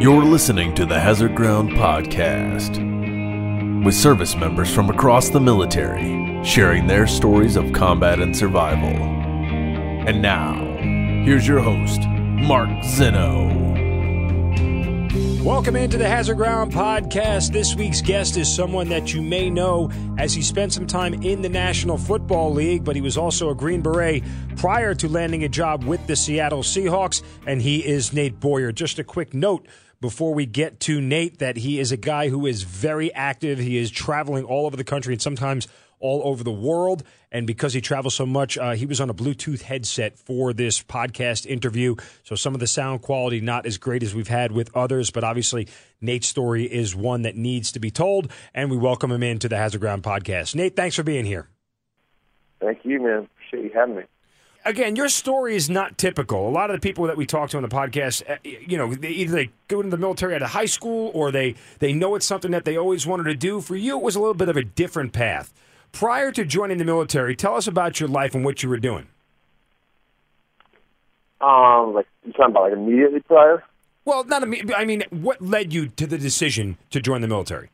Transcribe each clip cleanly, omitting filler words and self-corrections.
You're listening to the Hazard Ground Podcast, with service members from across the military sharing their stories of combat and survival. And now, here's your host, Mark Zeno. Welcome into the Hazard Ground Podcast. This week's guest is someone that you may know as he spent some time in the National Football League, but he was also a Green Beret prior to landing a job with the Seattle Seahawks, and he is Nate Boyer. Just a quick note before we get to Nate that he is a guy who is very active. He is traveling all over the country and sometimes all over the world, and because he travels so much, he was on a Bluetooth headset for this podcast interview, so some of the sound quality not as great as we've had with others, but obviously Nate's story is one that needs to be told, and we welcome him into the Hazard Ground Podcast. Nate, thanks for being here. Thank you, man. Appreciate you having me. Again, your story is not typical. A lot of the people that we talk to on the podcast, you know, they either go into the military out of high school or they know it's something that they always wanted to do. For you, it was a little bit of a different path. Prior to joining the military, tell us about your life and what you were doing. You're talking about immediately prior? Well, not immediately. I mean, what led you to the decision to join the military?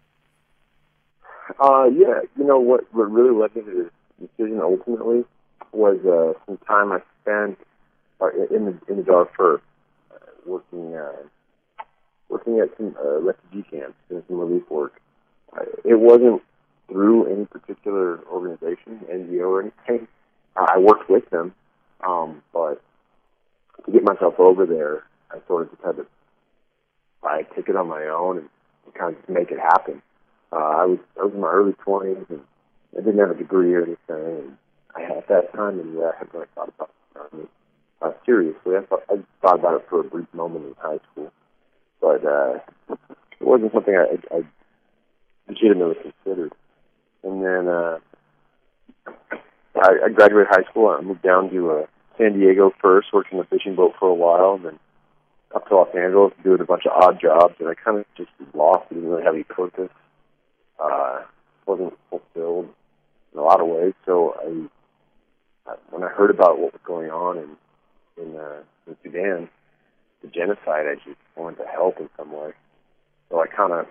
What really led me to the decision ultimately was some time I spent in the Darfur working at some refugee camps, doing some relief work. It wasn't through any particular organization, NGO or anything. I worked with them, but to get myself over there, I sort of just had to buy a ticket on my own and kind of just make it happen. I was in my early 20s, and I didn't have a degree or anything. And at that time, I had really thought about it seriously. I thought about it for a brief moment in high school, but it wasn't something I legitimately considered. And then I graduated high school. I moved down to San Diego first, worked in a fishing boat for a while, and then up to Los Angeles doing a bunch of odd jobs. And I kind of just lost. Didn't really have any purpose. Wasn't fulfilled in a lot of ways. So when I heard about what was going on in Sudan, the genocide, I just wanted to help in some way. So I kind of,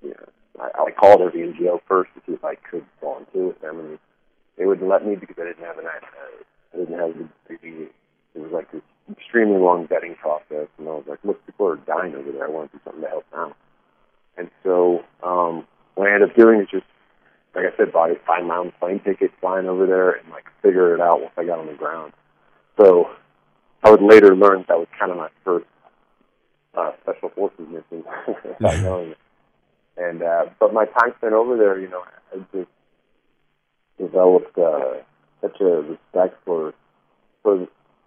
you know, I called every NGO first to see if I could volunteer with them, and they wouldn't let me because I didn't have a degree. It was like this extremely long vetting process, and I was like, look, people are dying over there. I want to do something to help them. And so what I ended up doing is just, like I said, buy my own plane ticket, flying over there, and like figure it out once I got on the ground. So I would later learn that was kind of my first special forces mission. Not knowing it. And but my time spent over there, you know, I just developed such a respect for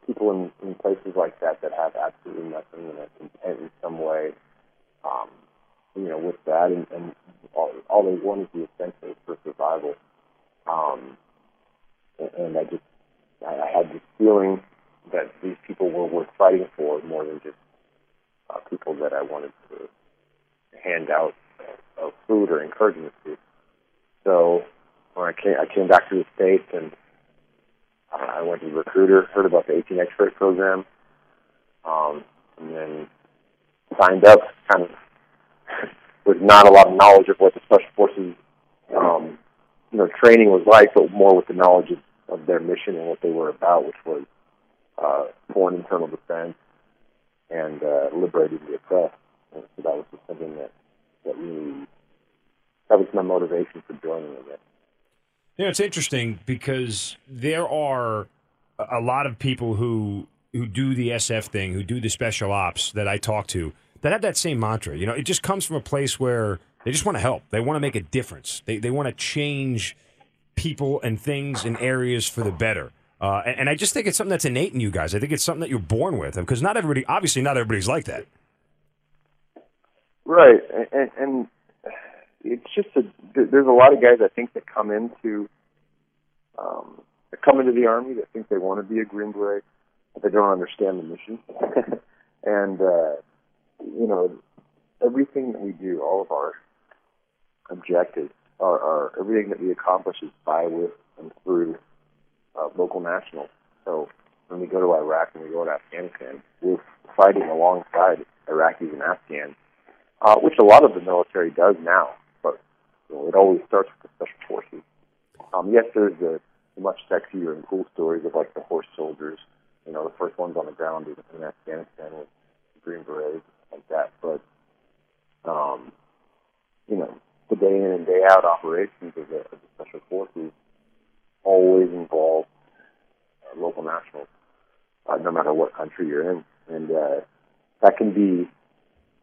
people in places like that have absolutely nothing and are content in some way, you know, with that, and all they want is the essentials for survival. And I had this feeling that these people were worth fighting for more than just people that I wanted to hand out of food or encouragement to. So when I came back to the States, and I went to the recruiter, heard about the 18-X program, and then signed up kind of with not a lot of knowledge of what the Special Forces training was like, but more with the knowledge of their mission and what they were about, which was foreign internal defense and liberating the oppressed. And so that was just something that was my motivation for joining it. You know, it's interesting because there are a lot of people who do the SF thing, who do the special ops that I talk to, that have that same mantra. You know, it just comes from a place where they just want to help. They want to make a difference. They want to change people and things and areas for the better. And I just think it's something that's innate in you guys. I think it's something that you're born with, because not everybody's like that. Right, and it's just there's a lot of guys I think that come into the Army that think they want to be a Green Beret, but they don't understand the mission. And you know, everything that we do, all of our objectives, are everything that we accomplish is by, with, and through local nationals. So when we go to Iraq and we go to Afghanistan, we're fighting alongside Iraqis and Afghans, which a lot of the military does now, but it always starts with the special forces. Yes, there's the much sexier and cool stories of, like, the horse soldiers. You know, the first ones on the ground in Afghanistan with the Green Beret, like that. But, you know, the day in and day out operations of the special forces always involve local nationals, no matter what country you're in. And that can be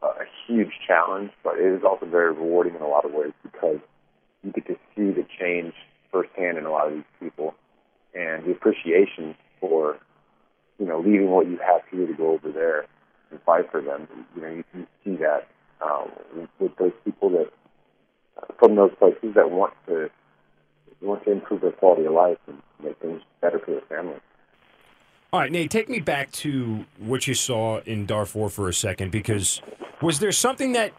a huge challenge, but it is also very rewarding in a lot of ways because you get to see the change firsthand in a lot of these people and the appreciation for, you know, leaving what you have here to go over there and fight for them. You know, you see that with those people that, from those places that want to improve their quality of life and make things better for their family. All right, Nate, take me back to what you saw in Darfur for a second, because was there something that,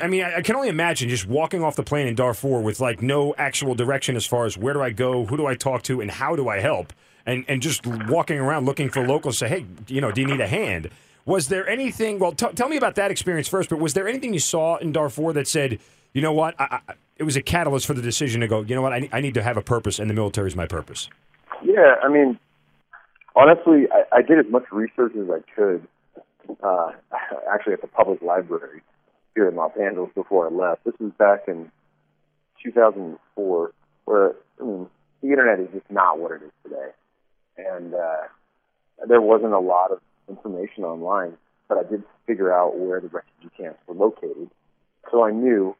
I mean, I can only imagine just walking off the plane in Darfur with, like, no actual direction as far as where do I go, who do I talk to, and how do I help, and just walking around looking for locals, say, hey, you know, do you need a hand? Was there anything, well, tell me about that experience first, but was there anything you saw in Darfur that said, you know what, it was a catalyst for the decision to go, you know what, I need to have a purpose, and the military is my purpose? Yeah, I mean, honestly, I did as much research as I could, actually at the public library here in Los Angeles before I left. This was back in 2004, where, I mean, the internet is just not what it is today. And there wasn't a lot of information online, but I did figure out where the refugee camps were located. So I knew,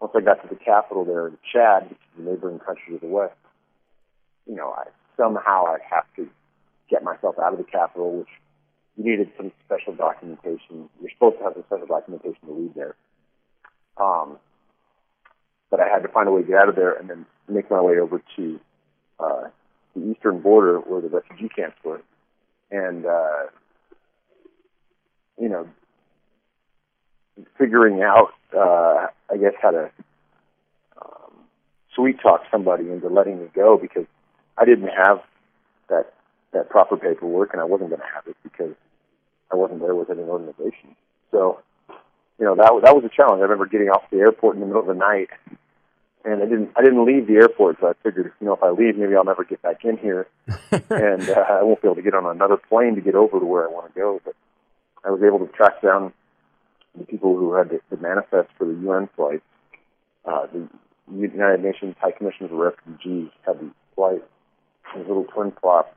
once I got to the capital there in Chad, which is the neighboring country to the west, you know, somehow I'd have to get myself out of the capital, which needed some special documentation. You're supposed to have some special documentation to leave there. But I had to find a way to get out of there and then make my way over to the eastern border where the refugee camps were. And, you know, figuring out, I guess, how to sweet-talk somebody into letting me go, because I didn't have that proper paperwork, and I wasn't going to have it because I wasn't there with any organization. So, you know, that was a challenge. I remember getting off the airport in the middle of the night, and I didn't leave the airport, so I figured, you know, if I leave, maybe I'll never get back in here, and I won't be able to get on another plane to get over to where I want to go. But I was able to track down the people who had the manifest for the UN flights. The United Nations High Commission for Refugees had these flights, these little twin prop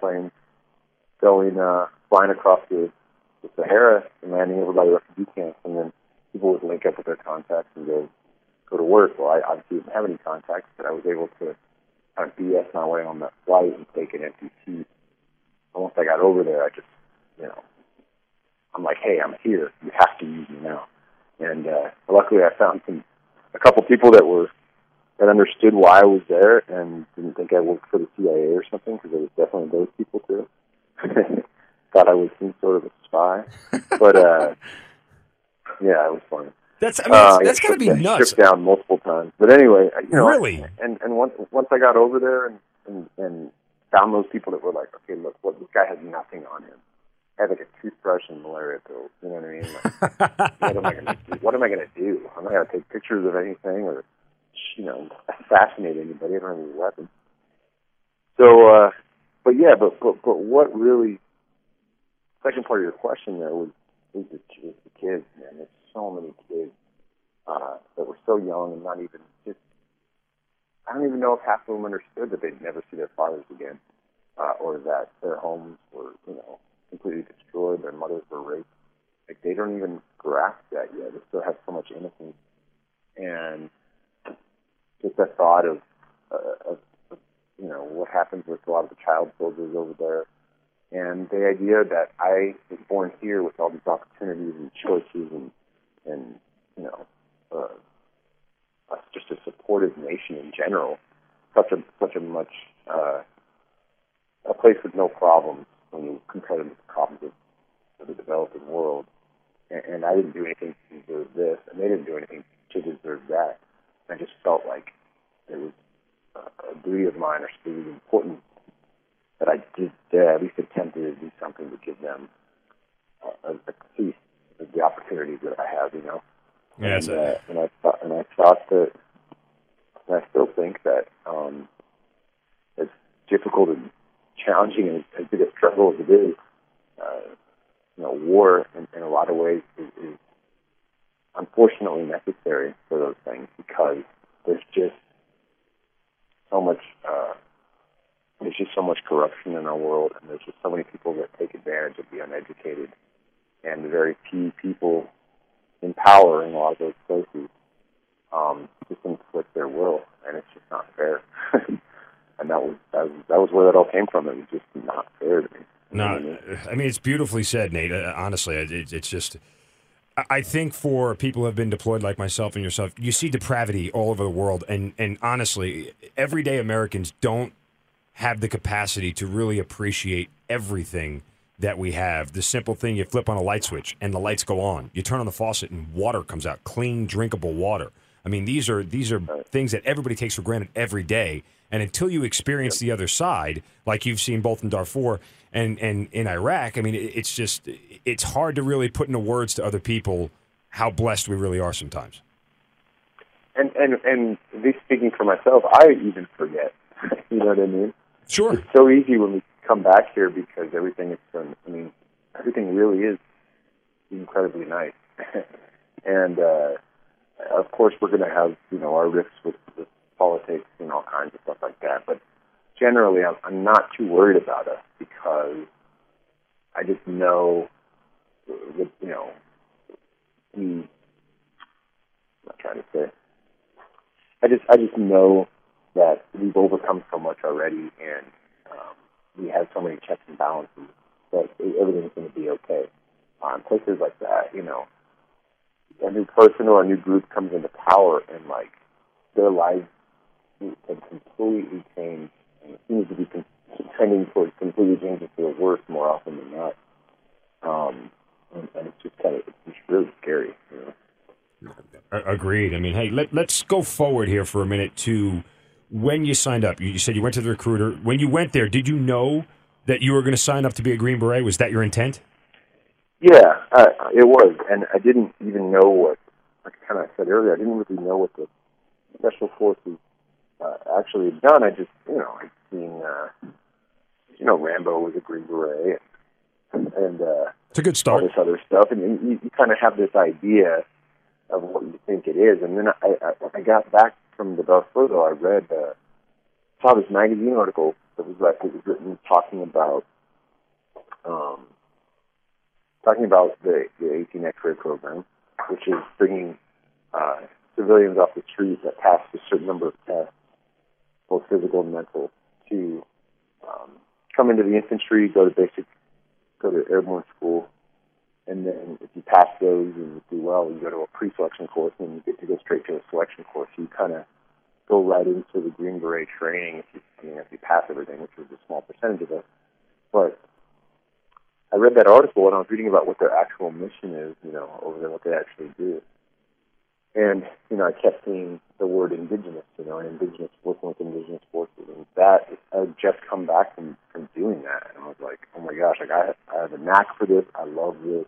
planes going, flying across the Sahara and landing everybody at refugee camps, and then people would link up with their contacts and go to work. Well, I obviously didn't have any contacts, but I was able to kind of BS my way on that flight and take an empty seat. And once I got over there, I just, you know, I'm like, hey, I'm here. You have to use me now. And luckily I found a couple people that understood why I was there and didn't think I worked for the CIA or something, because there was definitely those people too. Thought I was some sort of a spy. But, yeah, it was funny. That's got to be nuts. Stripped down multiple times. But anyway, you know, really? And once I got over there and found those people that were like, okay, look, this guy has nothing on him. I had like a toothbrush and malaria pills. You know what I mean? Like, what am I going to do? I'm not going to take pictures of anything or, you know, assassinate anybody. I don't have any weapons. So, but yeah, but what really, second part of your question there was the kids, man. There's so many kids that were so young and I don't even know if half of them understood that they'd never see their fathers again, or that their homes were, you know, completely destroyed, their mothers were raped. Like, they don't even grasp that yet. They still have so much innocence. And just the thought of you know, what happens with a lot of the child soldiers over there, and the idea that I was born here with all these opportunities and choices and you know, just a supportive nation in general, a place with no problems when you compare them to the problems of the developing world, and I didn't do anything to deserve this, and they didn't do anything to deserve that. I just felt like it was a duty of mine, or something important, that I did at least attempted to do something to give them at least the opportunities that I have, you know. Yeah, and, I still think that as difficult and challenging and as big a struggle as it is, you know, war in a lot of ways is unfortunately necessary for those things, because there's just so much corruption in our world, and there's just so many people that take advantage of the uneducated, and very few people in power in a lot of those places just inflict their will, and it's just not fair. And that was where that all came from. It was just not fair to me. No, I mean, it's beautifully said, Nate. Honestly, it's just, I think for people who have been deployed like myself and yourself, you see depravity all over the world. And honestly, everyday Americans don't have the capacity to really appreciate everything that we have. The simple thing, you flip on a light switch and the lights go on. You turn on the faucet and water comes out, clean, drinkable water. I mean, these are things that everybody takes for granted every day. And until you experience the other side, like you've seen both in Darfur and in Iraq, I mean, it's just, it's hard to really put into words to other people how blessed we really are sometimes. And this, speaking for myself, I even forget. You know what I mean? Sure. It's so easy when we come back here, because everything is, I mean, everything really is incredibly nice. And, of course, we're going to have, you know, our rifts with politics and all kinds of stuff like that. But generally, I'm not too worried about us, because I just know, you know, I just know that we've overcome so much already, and we have so many checks and balances that everything's going to be okay. Places like that, you know, a new person or a new group comes into power, and like their lives can completely change, and it seems to be trending towards completely changes for the worse more often than not. And it's just kind of, it's really scary, you know? Agreed. I mean, hey, let's go forward here for a minute to when you signed up. You said you went to the recruiter. When you went there, did you know that you were going to sign up to be a Green Beret? Was that your intent? Yeah, it was, and I didn't even know what, like I kind of said earlier, I didn't really know what the Special Forces actually had done. I just, you know, I'd seen, you know, Rambo was a Green Beret, and it's a good start. All this other stuff, and you kind of have this idea of what you think it is, and then I got back from the Darfur, though, I read, saw this magazine article that was like, it was written talking about the 18-X program, which is bringing civilians off the streets that pass a certain number of tests, both physical and mental, to come into the infantry, go to airborne school, and then if you pass those and you do well, you go to a pre-selection course, and you get to go straight to a selection course. You kind of go right into the Green Beret training if you pass everything, which is a small percentage of us, but I read that article, and I was reading about what their actual mission is, you know, over there, what they actually do. And, you know, I kept seeing the word indigenous, you know, and indigenous, working with indigenous forces. And that, I had just come back from doing that. And I was like, oh my gosh, like I have a knack for this. I love this.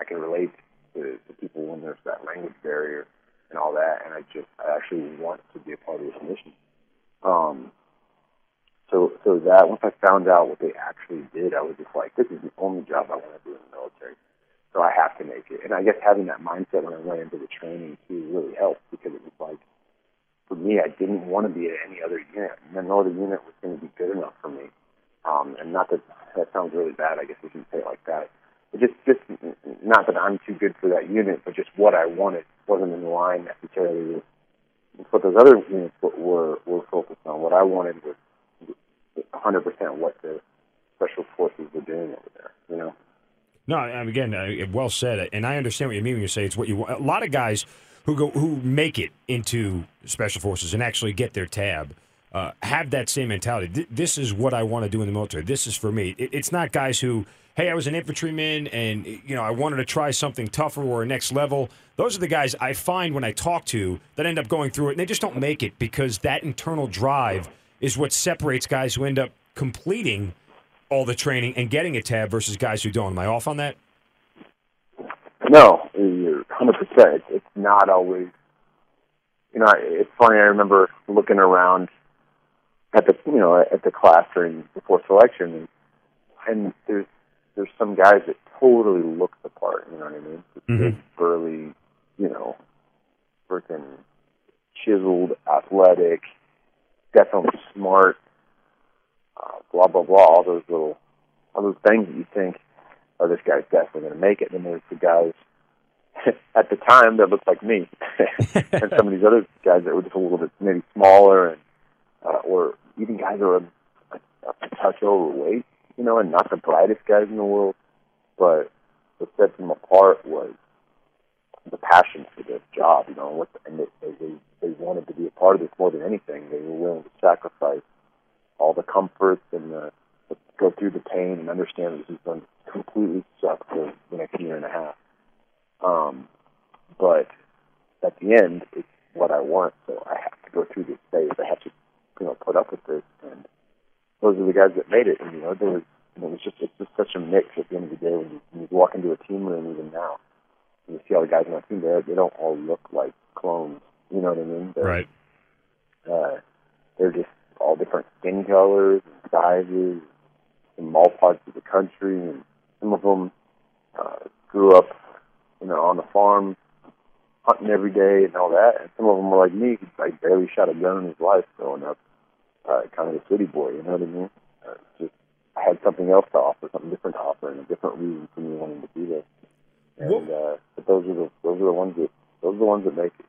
I can relate to people when there's that language barrier and all that. And I actually want to be a part of this mission. So that, once I found out what they actually did, I was just like, this is the only job I want to do in the military, so I have to make it. And I guess having that mindset when I went into the training, too, really helped, because it was like, for me, I didn't want to be at any other unit. No other unit was going to be good enough for me. And not that that sounds really bad, I guess we can say it like that. But just not that I'm too good for that unit, but just what I wanted wasn't in line necessarily with what those other units were focused on. What I wanted was 100% what the special forces were doing over there, you know? No, again, well said, and I understand what you mean when you say it's what you want. A lot of guys who make it into special forces and actually get their tab have that same mentality. This is what I want to do in the military. This is for me. It's not guys who, hey, I was an infantryman and, you know, I wanted to try something tougher or next level. Those are the guys I find when I talk to that end up going through it, and they just don't make it, because that internal drive is what separates guys who end up completing all the training and getting a tab versus guys who don't. Am I off on that? No, you're 100%. It's not always, you know, it's funny. I remember looking around at the, you know, at the class during before selection, and there's some guys that totally look the part. You know what I mean? Mm-hmm. Big, burly, you know, freaking chiseled, athletic, definitely smart. Blah blah blah. All those things that you think, oh, this guy's definitely going to make it. And there's the guys at the time that looked like me, and some of these other guys that were just a little bit maybe smaller, and or even guys that were a touch overweight, you know, and not the brightest guys in the world. But what set them apart was the passion for this job, you know, and they wanted to be a part of this more than anything. They were willing to sacrifice all the comforts and the go through the pain and understand that this is going to completely suck for the next year and a half. But at the end, it's what I want, so I have to go through this phase. I have to, you know, put up with this. And those are the guys that made it. And, you know, there was, you know, it's just such a mix at the end of the day when you walk into a team room, even now, and you see all the guys on that team there. They don't all look like clones. You know what I mean? Right. They're just all different skin colors and sizes from all parts of the country. And some of them grew up, you know, on the farm, hunting every day and all that. And some of them were like me, like barely shot a gun in his life growing up, kind of a city boy, you know what I mean? Just I had something else to offer, something different to offer, and a different reason for me wanting to do this. And but those are the ones that make it.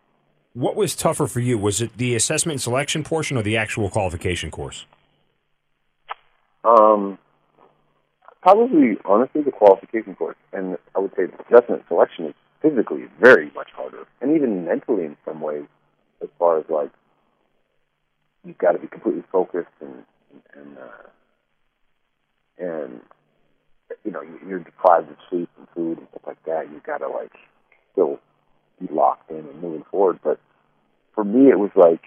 What was tougher for you? Was it the assessment and selection portion or the actual qualification course? Probably, honestly, the qualification course. And I would say the assessment and selection is physically very much harder, and even mentally in some ways, as far as, like, you've got to be completely focused and you know, you're deprived of sleep and food and stuff like that. You've got to, like, still be locked in and moving forward. But for me, it was like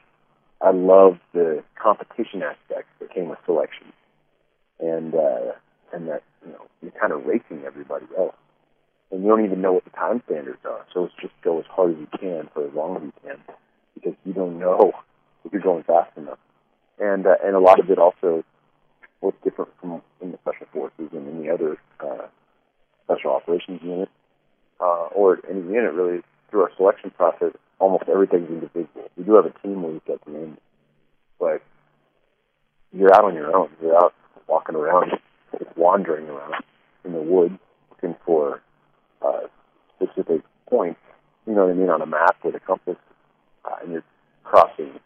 I loved the competition aspect that came with selection, and that, you know, you're kind of racing everybody else, and you don't even know what the time standards are. So it's just go as hard as you can for as long as you can, because you don't know if you're going fast enough. And a lot of it also was different from in the special forces and in the other special operations unit or any unit really. Through our selection process, almost everything's individual. We do have a team where you get the name, but you're out on your own. You're out walking around, wandering around in the woods looking for specific points, you know what I mean, on a map with a compass, and you're crossing,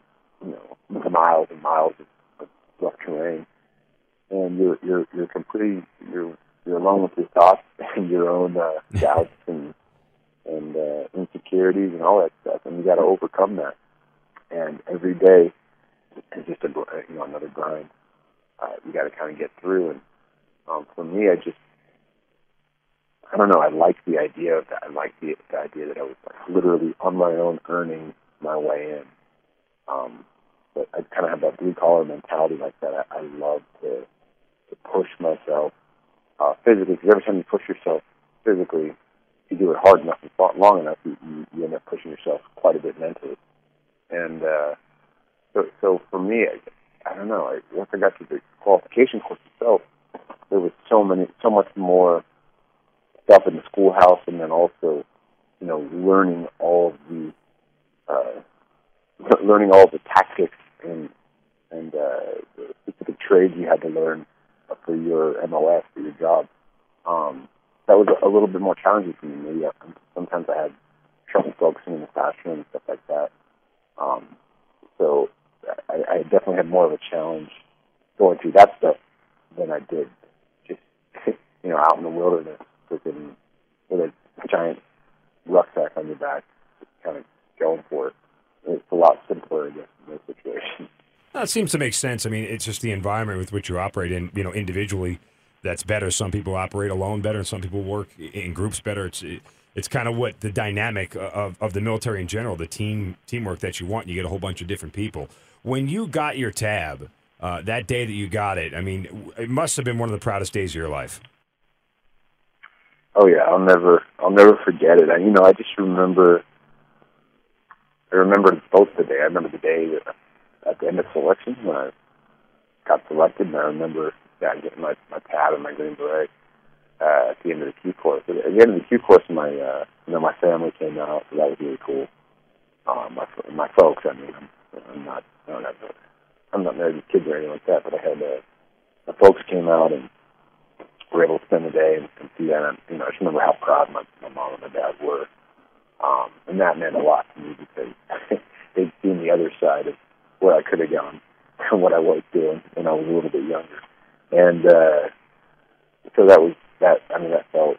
you know, miles and miles of rough terrain, and you're completely, you're alone with your thoughts and your own doubts and insecurities and all that stuff, and you got to overcome that. And every day is just another grind. You got to kind of get through. And for me, I don't know. I like the idea of that. I like the idea that I was, like, literally on my own, earning my way in. But I kind of have that blue collar mentality like that. I love to push myself physically, because every time you push yourself physically, you do it hard enough and long enough, you end up pushing yourself quite a bit mentally. And so for me, I don't know. Once I got to the qualification course itself, there was so much more stuff in the schoolhouse, and then also, you know, learning all of the tactics and the specific trades you had to learn for your MOS, for your job. That was a little bit more challenging for me. Maybe sometimes I had trouble focusing in the classroom and stuff like that. So I definitely had more of a challenge going through that stuff than I did just, you know, out in the wilderness with a giant rucksack on your back, just kind of going for it. It's a lot simpler, I guess, in those situations. That seems to make sense. I mean, it's just the environment with which you operate in, you know, individually. That's better. Some people operate alone better, and some people work in groups better. It's kind of what the dynamic of the military in general, the teamwork that you want. You get a whole bunch of different people. When you got your tab, that day that you got it, I mean, it must have been one of the proudest days of your life. Oh yeah, I'll never forget it. And you know, I just remember. I remember both the day. I remember the day at the end of selection when I got selected, and I remember getting my pad and my Green Beret at the end of the Q course. At the end of the Q course, my my family came out, so that was really cool. My folks, I mean, I'm not married with kids or anything like that, but I had my folks came out and were able to spend the day and see that. And, you know, I just remember how proud my mom and my dad were. And that meant a lot to me because they'd seen the other side of where I could have gone and what I was doing, and I was a little bit younger. And so that was that. I mean, that felt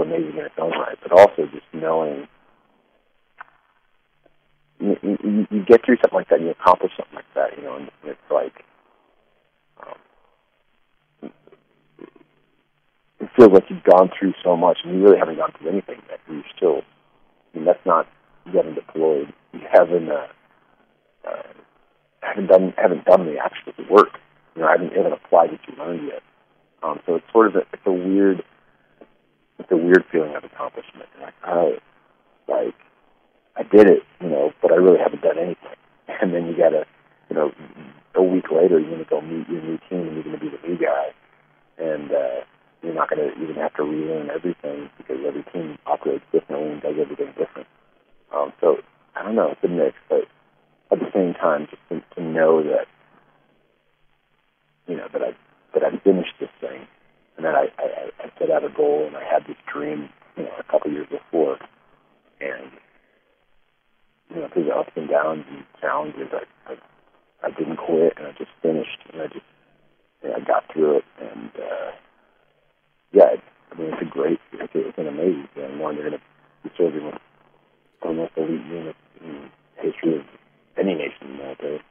amazing in its own right. But also just knowing you get through something like that, and you accomplish something like that, you know, and it's like it feels like you've gone through so much, and you really haven't gone through anything yet. You're still. I mean, that's not getting deployed. You haven't done the actual work. You know, haven't applied what you learned yet. So it's sort of a weird feeling of accomplishment. You're like, oh, like I did it, you know, but I really haven't done anything. And then you gotta, you know, a week later you're gonna go meet your new team and you're gonna be the new guy, and you're not going to even have to relearn everything because every team operates differently and does everything different. So, I don't know, it's a mix, but at the same time, just to know that, you know, that I finished this thing and that I set out a goal and I had this dream, you know, a couple years before. And, you know, through the ups and downs and challenges, I didn't quit and I just finished and I got through it and, yeah, I mean, it's a great, it's an amazing thing. One, you're going to be serving with almost elite units in the history of any nation in the military.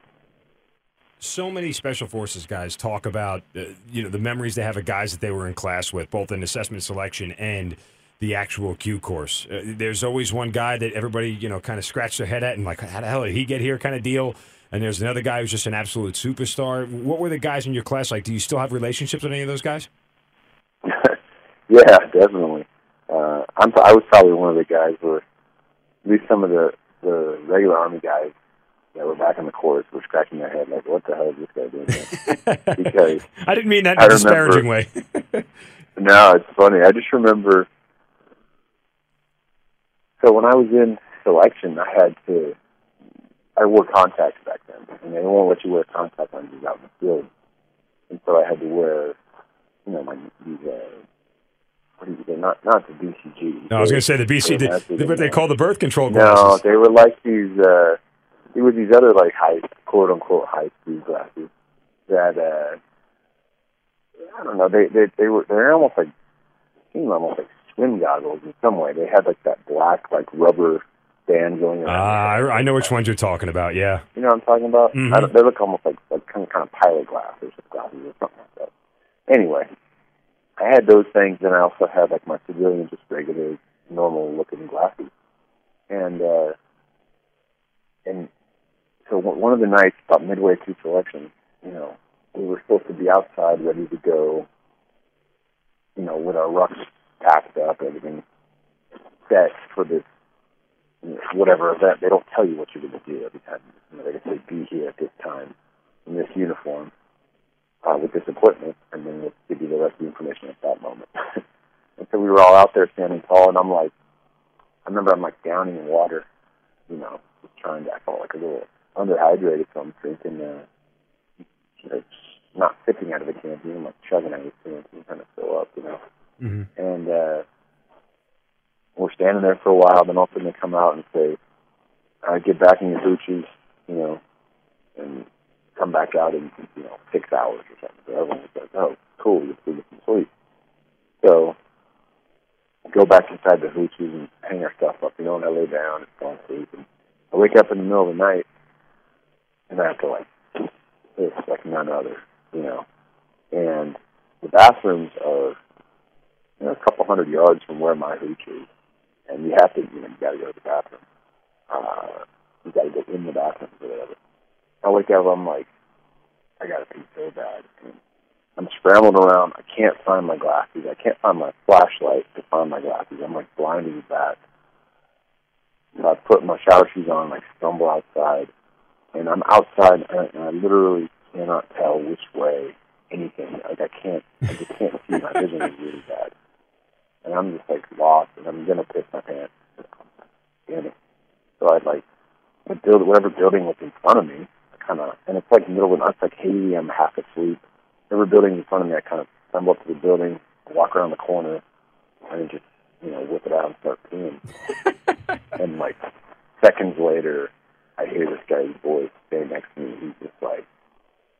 So many Special Forces guys talk about, you know, the memories they have of guys that they were in class with, both in assessment selection and the actual Q course. There's always one guy that everybody, you know, kind of scratched their head at and like, how the hell did he get here kind of deal? And there's another guy who's just an absolute superstar. What were the guys in your class like? Do you still have relationships with any of those guys? Yeah, definitely. I was probably one of the guys where at least some of the regular Army guys that were back in the Corps were scratching their head like, what the hell is this guy doing here? Because I didn't mean that in a disparaging way. No, it's funny. I just remember, so when I was in selection, I wore contacts back then, and they won't let you wear contact lenses out in the field. And so I had to wear, you know, not the BCG. No, I was going to say the BCG, what they call the birth control glasses. No, they were like these, it was these other, like, high, quote-unquote, high-speed glasses that, I don't know, they're almost like, seemed almost like swim goggles in some way. They had, like, that black, like, rubber band going around. I know which ones you're talking about, yeah. You know what I'm talking about? Mm-hmm. They look almost like some kind of pilot glasses or something like that. Anyway, I had those things, and I also had, like, my civilian, just regular, normal-looking glasses. And so one of the nights, about midway through selection, you know, we were supposed to be outside ready to go, you know, with our rucks packed up, everything set for this, you know, whatever event. They don't tell you what you're going to do every time. You know, they just say, be here at this time in this uniform. With this equipment, and then we'll give you the rest of the information at that moment. And so we were all out there standing tall, and I'm like, I remember I'm like downing in water, you know, just trying to, I felt like a little underhydrated, so I'm drinking, not sipping out of the canteen, I'm like chugging out of the canteen, trying to fill up, you know. Mm-hmm. And we're standing there for a while, then all of a sudden they come out and say, all right, get back in your booties, you know, and come back out in, you know, 6 hours or something. So everyone was like, oh, cool, let's do this and sleep. So go back inside the hoochies and hang our stuff up, you know, and I lay down and fall asleep. And I wake up in the middle of the night, and I have to, like, it's like none other, you know. And the bathrooms are, you know, a couple hundred yards from where my hooch is. And you have to, you know, you got to go to the bathroom. You got to get in the bathroom or whatever. I wake up, I'm like, I got to pee so bad. And I'm scrambling around. I can't find my glasses. I can't find my flashlight to find my glasses. I'm, like, blinded with that. And I put my shower shoes on and, like, stumble outside. And I'm outside, and I literally cannot tell which way anything. Like, I just can't see. My vision is really bad. And I'm just, like, lost, and I'm going to piss my pants. And so I, like, whatever building was in front of me, I kind of, and it's, like, middle of the night. It's, like, hey, I'm half asleep. Every building in front of me, I kind of stumble up to the building, walk around the corner, and just, you know, whip it out and start peeing. And, like, seconds later, I hear this guy's voice standing next to me. He's just like,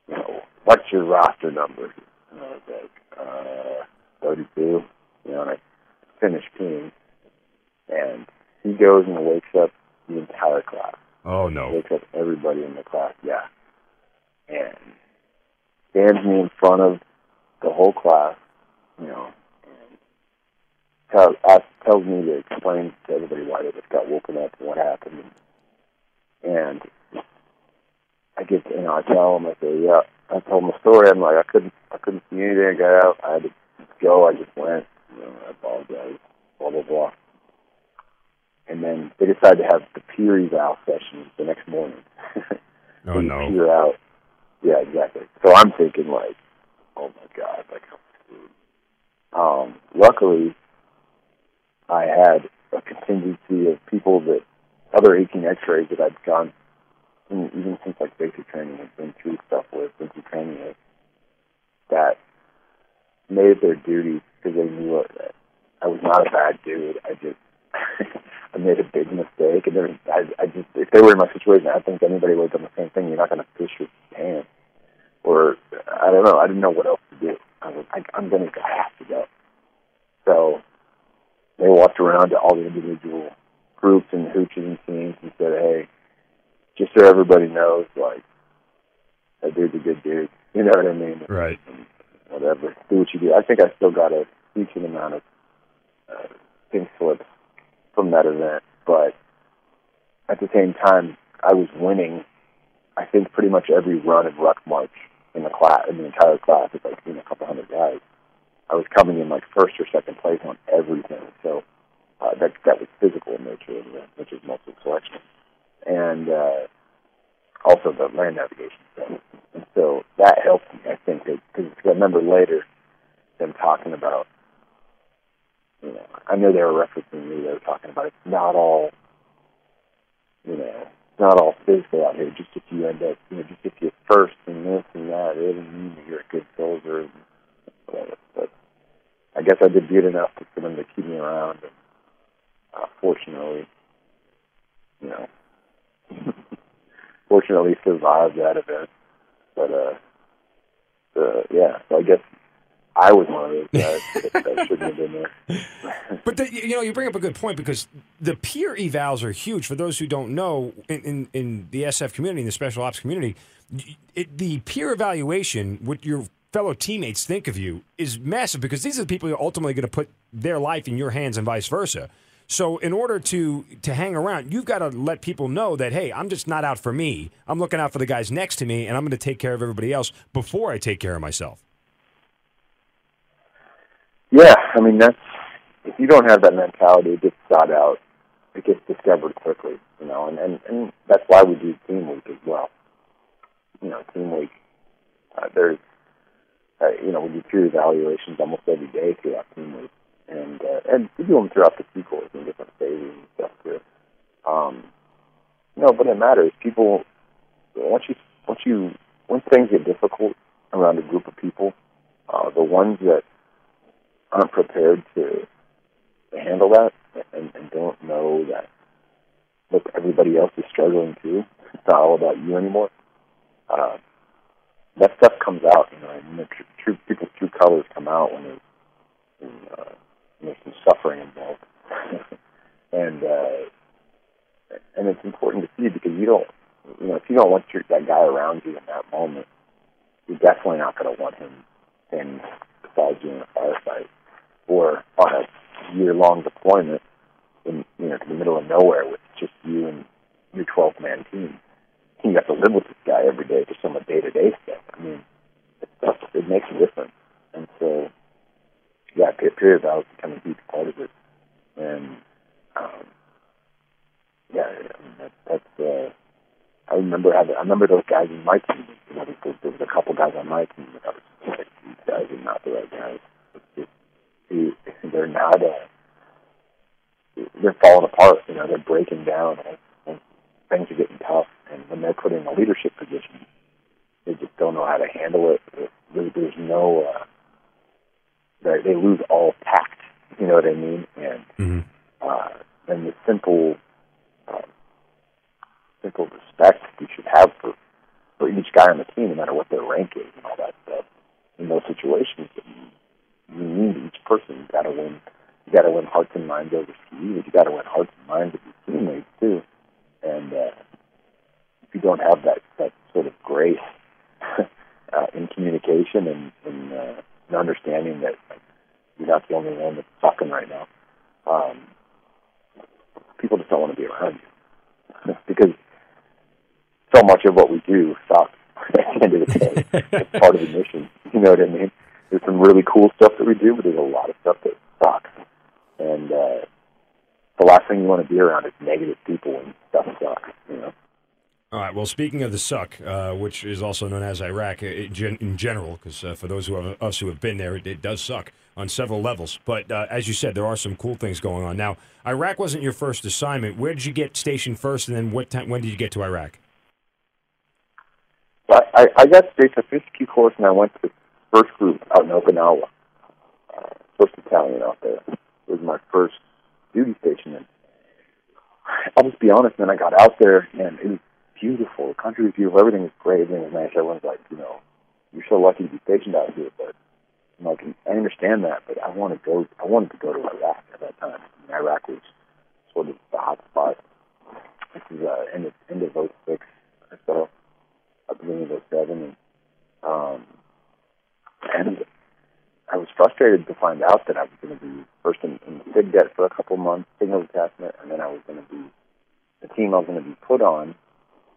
you know, what's your roster number? And I was like, 32. You know, and I finish peeing. And he goes and wakes up the entire class. Oh, no. He wakes up everybody in the class, yeah. And stands me in front of the whole class, you know, and tells me to explain to everybody why they just got woken up and what happened. And I get, you know, I tell them, I say, yeah, I told them the story. I'm like, I couldn't see anything. I got out. I had to go. I just went. You know, I apologize. Blah blah blah. And then they decide to have the peer eval session the next morning. Oh no! Peer out. Yeah, exactly. So I'm thinking, like, oh, my God, like, luckily, I had a contingency of people that, other 18-X rays that I'd gone, even since, like, basic training, I've been through stuff with, basic training with, that made it their duty because they knew that I was not a bad dude. I just, I made a big mistake. And then I just, if they were in my situation, I think anybody would have done the same thing. You're not going to fish your pants. Or, I don't know. I didn't know what else to do. I was like, I have to go. So they walked around to all the individual groups and hooches and teams and said, hey, just so everybody knows, like, that dude's a good dude. You know what I mean? Right. And whatever. Do what you do. I think I still got a decent amount of pink slips from that event, but at the same time, I was winning, I think, pretty much every run of ruck march in the class, in the entire class. It's like, you know, a couple hundred guys. I was coming in like first or second place on everything, so that was physical in nature, which is multiple selection, and also the land navigation stuff. And so that helped me, I think, because I remember later them talking about, you know, I know they were referencing me. They were talking about it's not all physical out here. Just if you end up, you know, just if you're first and this and that, it doesn't mean that you're a good soldier and whatever. But I guess I did good enough for them to keep me around. And, fortunately, you know, fortunately survived that event. But yeah, so I guess I was one of those guys that shouldn't have been there. But, you know, you bring up a good point because the peer evals are huge. For those who don't know, in the SF community, in the special ops community, the peer evaluation, what your fellow teammates think of you, is massive because these are the people who are ultimately going to put their life in your hands and vice versa. So in order to hang around, you've got to let people know that, hey, I'm just not out for me. I'm looking out for the guys next to me, and I'm going to take care of everybody else before I take care of myself. Yeah, I mean, that's, if you don't have that mentality, it gets sought out. It gets discovered quickly, you know, and that's why we do team week as well. You know, team week, you know, we do peer evaluations almost every day throughout team week, and we do them throughout the sequels in different phases and stuff too. You know, but it matters. People, once things get difficult around a group of people, the ones that aren't prepared to handle that and don't know that, look, everybody else is struggling too. It's not all about you anymore. That stuff comes out, you know, and people's true colors come out when there's some suffering involved. and it's important to see because if you don't want that guy around you in that moment, you're definitely not going to want him in in a firefight or on a year-long deployment in, you know, to the middle of nowhere with just you and your 12-man team. You have to live with this guy every day just on the day-to-day stuff. I mean, it makes a difference. And so, yeah, period battles become a huge part of it. And, yeah, I mean, that's I remember those guys in my team. You know, there was a couple guys on my team that I was just like, these guys are not the right guys. They're not, they're falling apart, you know, they're breaking down, and things are getting tough, and when they're put in a leadership position, they just don't know how to handle it. There's no, they lose all tact, you know what I mean? And, and the simple respect we should have for each guy on the team, no matter what their rank is and all that stuff, in those situations, you need each person. You got to win. You got to win hearts and minds over ski, but you got to win hearts and minds of your teammates too. And if you don't have that sort of grace in communication and understanding that, like, you're not the only one that's sucking right now, people just don't want to be around you because so much of what we do sucks at the end of the day. It's part of the mission. You know what I mean? There's some really cool stuff that we do, but there's a lot of stuff that sucks. And the last thing you want to be around is negative people and stuff sucks, you know? All right, well, speaking of the suck, which is also known as Iraq in general, because for those of us who have been there, it does suck on several levels. But as you said, there are some cool things going on. Now, Iraq wasn't your first assignment. Where did you get stationed first, and then when did you get to Iraq? I got stationed at the 50 course, and I went to first group out in Okinawa, first battalion out there. It was my first duty station. And I'll just be honest, man, I got out there, and it was beautiful. The country was beautiful. Everything was great. Everything was nice. Everyone's like, you know, you're so lucky to be stationed out here. But I'm like, I understand that, but I wanted to go to Iraq at that time. I mean, Iraq was sort of the hot spot. This is end of 06 or so, beginning of 07. And I was frustrated to find out that I was going to be first in the big debt for a couple months, signal detachment, and then I was going to be, the team I was going to be put on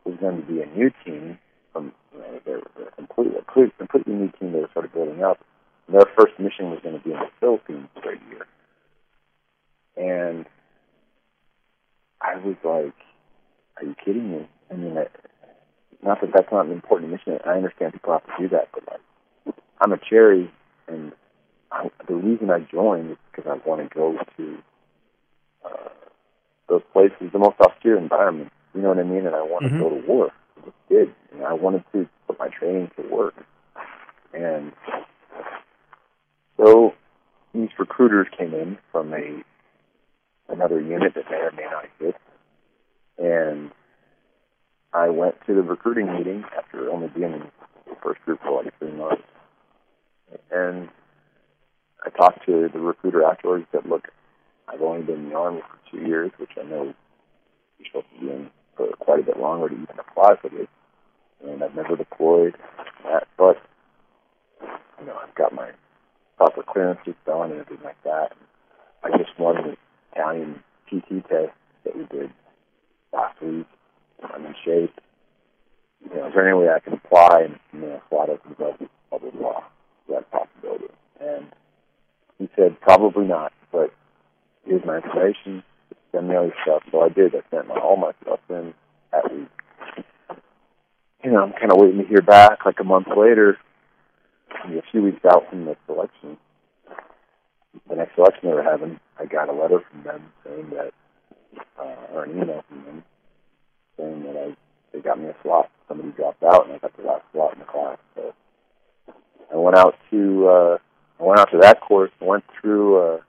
was going to be a new team from, you know, they were completely new team they were sort of building up. And their first mission was going to be in the Philippines for a year. And I was like, are you kidding me? I mean, not that that's not an important mission. I understand people have to do that, but like, I'm a cherry, and the reason I joined is because I want to go to those places, the most austere environment, you know what I mean? And I want to go to war. I just did. And I wanted to put my training to work. And so these recruiters came in from another unit that may or may not exist, and I went to the recruiting meeting after only being in the first group for like 3 months. And I talked to the recruiter afterwards and said, look, I've only been in the Army for 2 years, which I know you're supposed to be in for quite a bit longer to even apply for this. And I've never deployed that, but, you know, I've got my proper clearances done and everything like that. I just won the Italian PT test that we did last week. I'm in shape. You know, is there any way I can apply and, you know, slot up and blah, blah, blah, blah. That possibility. And he said, probably not, but here's my information, send me all your stuff. So I did. I sent all my stuff in that week. You know, I'm kind of waiting to hear back like a month later, a few weeks out from the selection. The next selection they were having, I got a letter from them saying that, or an email from them saying that they got me a slot. Somebody dropped out and I got the last slot in the class. So I went out to that course, went through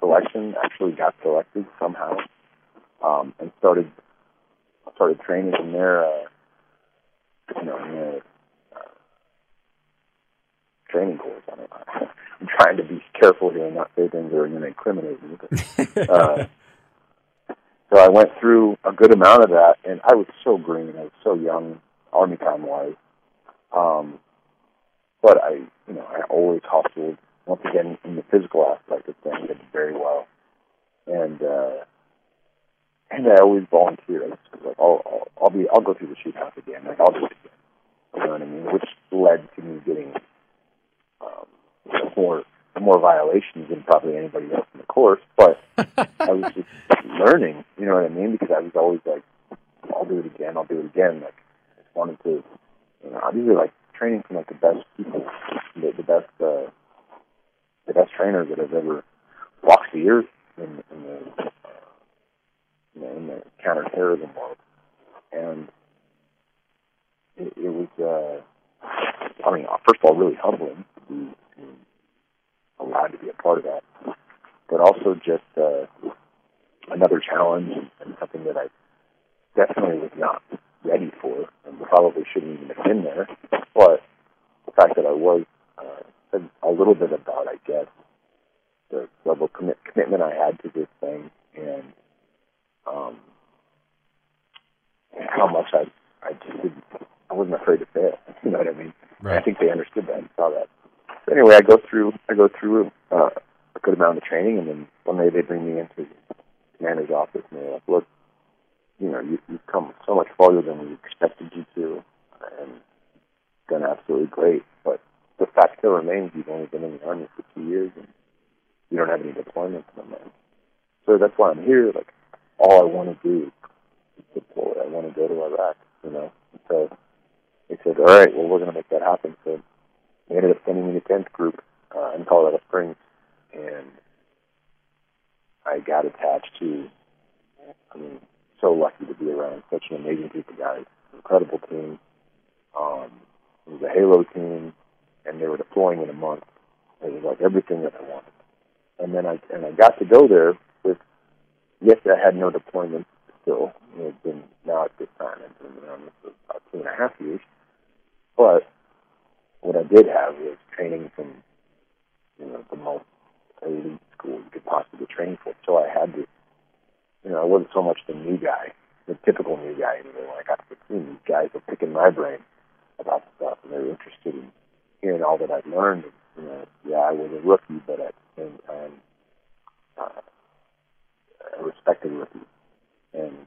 selection, actually got selected somehow, and started training in their training course. I don't know. I'm trying to be careful here and not say things that are going to incriminate me. But, so I went through a good amount of that, and I was so green, I was so young, Army time wise. But I always hustled. Once again, in the physical aspect of things, I did very well, and I always volunteer. Like, I'll go through the shoot house again. Like, I'll do it again. You know what I mean? Which led to me getting more violations than probably anybody else in the course, but I was just learning, you know what I mean? Because I was always like, I'll do it again. Like, I just wanted to, you know, obviously, like, training from, like, the best people, the best trainers that have ever walked the earth in the counterterrorism world. And it was, I mean, first of all, really humbling to be allowed to be a part of that, but also just another challenge and something that I definitely was not ready for and probably shouldn't even have been there. But the fact that I was a little bit about, I guess, the level of commitment I had to this thing and how much I just didn't, I wasn't afraid to fail. You know what I mean? Right. I think they understood that and saw that. So anyway, I go through a good amount of training, and then one day they bring me into the commander's office, and they're like, "Look, you know, you've come so much farther than we expected you to, and done absolutely great. But the fact still remains, you've only been in the Army for 2 years, and you don't have any deployments." And I'm like, "So that's why I'm here. Like, all I want to do is deploy. I want to go to Iraq, you know." And so they said, "All right, well, we're going to make that happen." So they ended up sending me to 10th Group in Colorado Springs, and I got attached to, I mean, so lucky to be around such an amazing group of guys, incredible team. It was a Halo team, and they were deploying in a month. It was like everything that I wanted. And then I got to go there with, yes, I had no deployment still. It's been, now at this time, I've been around for about 2.5 years, but what I did have was training from, you know, the most elite school you could possibly train for. So I had this, you know, I wasn't so much the new guy, the typical new guy anymore. I got to the team, these guys were picking my brain about stuff, and they were interested in hearing all that I'd learned. And, you know, yeah, I was a rookie, but at the same time, I respected rookies. And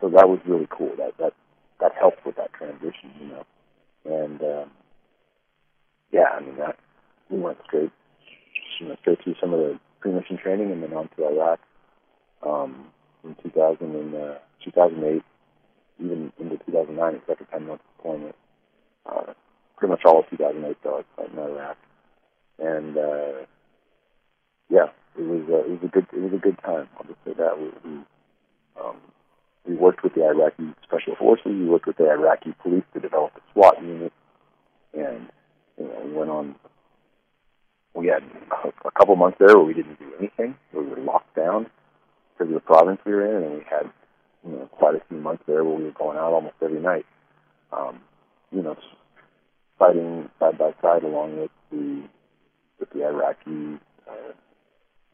so that was really cool. That helped with that transition, you know. And, yeah, I mean, that we went straight, you know, straight through some of the pre-mission training and then on to Iraq in 2008, even into 2009, it's like a 10-month deployment. Pretty much all of 2008, though, it's like in Iraq. And yeah, it was a good time. I'll just say that we worked with the Iraqi Special Forces. We worked with the Iraqi police to develop a SWAT unit, and you know, we went on. We had a couple months there where we didn't do anything. We were locked down because of the province we were in, and we had, you know, quite a few months there where we were going out almost every night, you know, fighting side by side along with the Iraqi you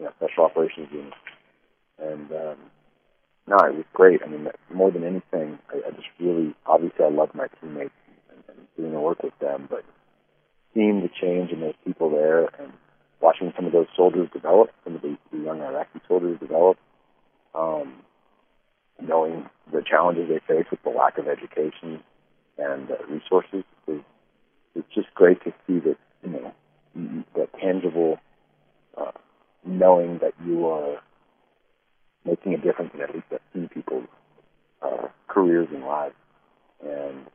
know, Special Operations Unit, and no, it was great. I mean, more than anything, I just really, obviously I loved my teammates and doing the work with them, but seeing the change in those people there and watching some of those soldiers develop, some of the young Iraqi soldiers develop, knowing the challenges they face with the lack of education and resources, it's just great to see that, you know, that tangible knowing that you are making a difference in at least a few people's careers and lives, and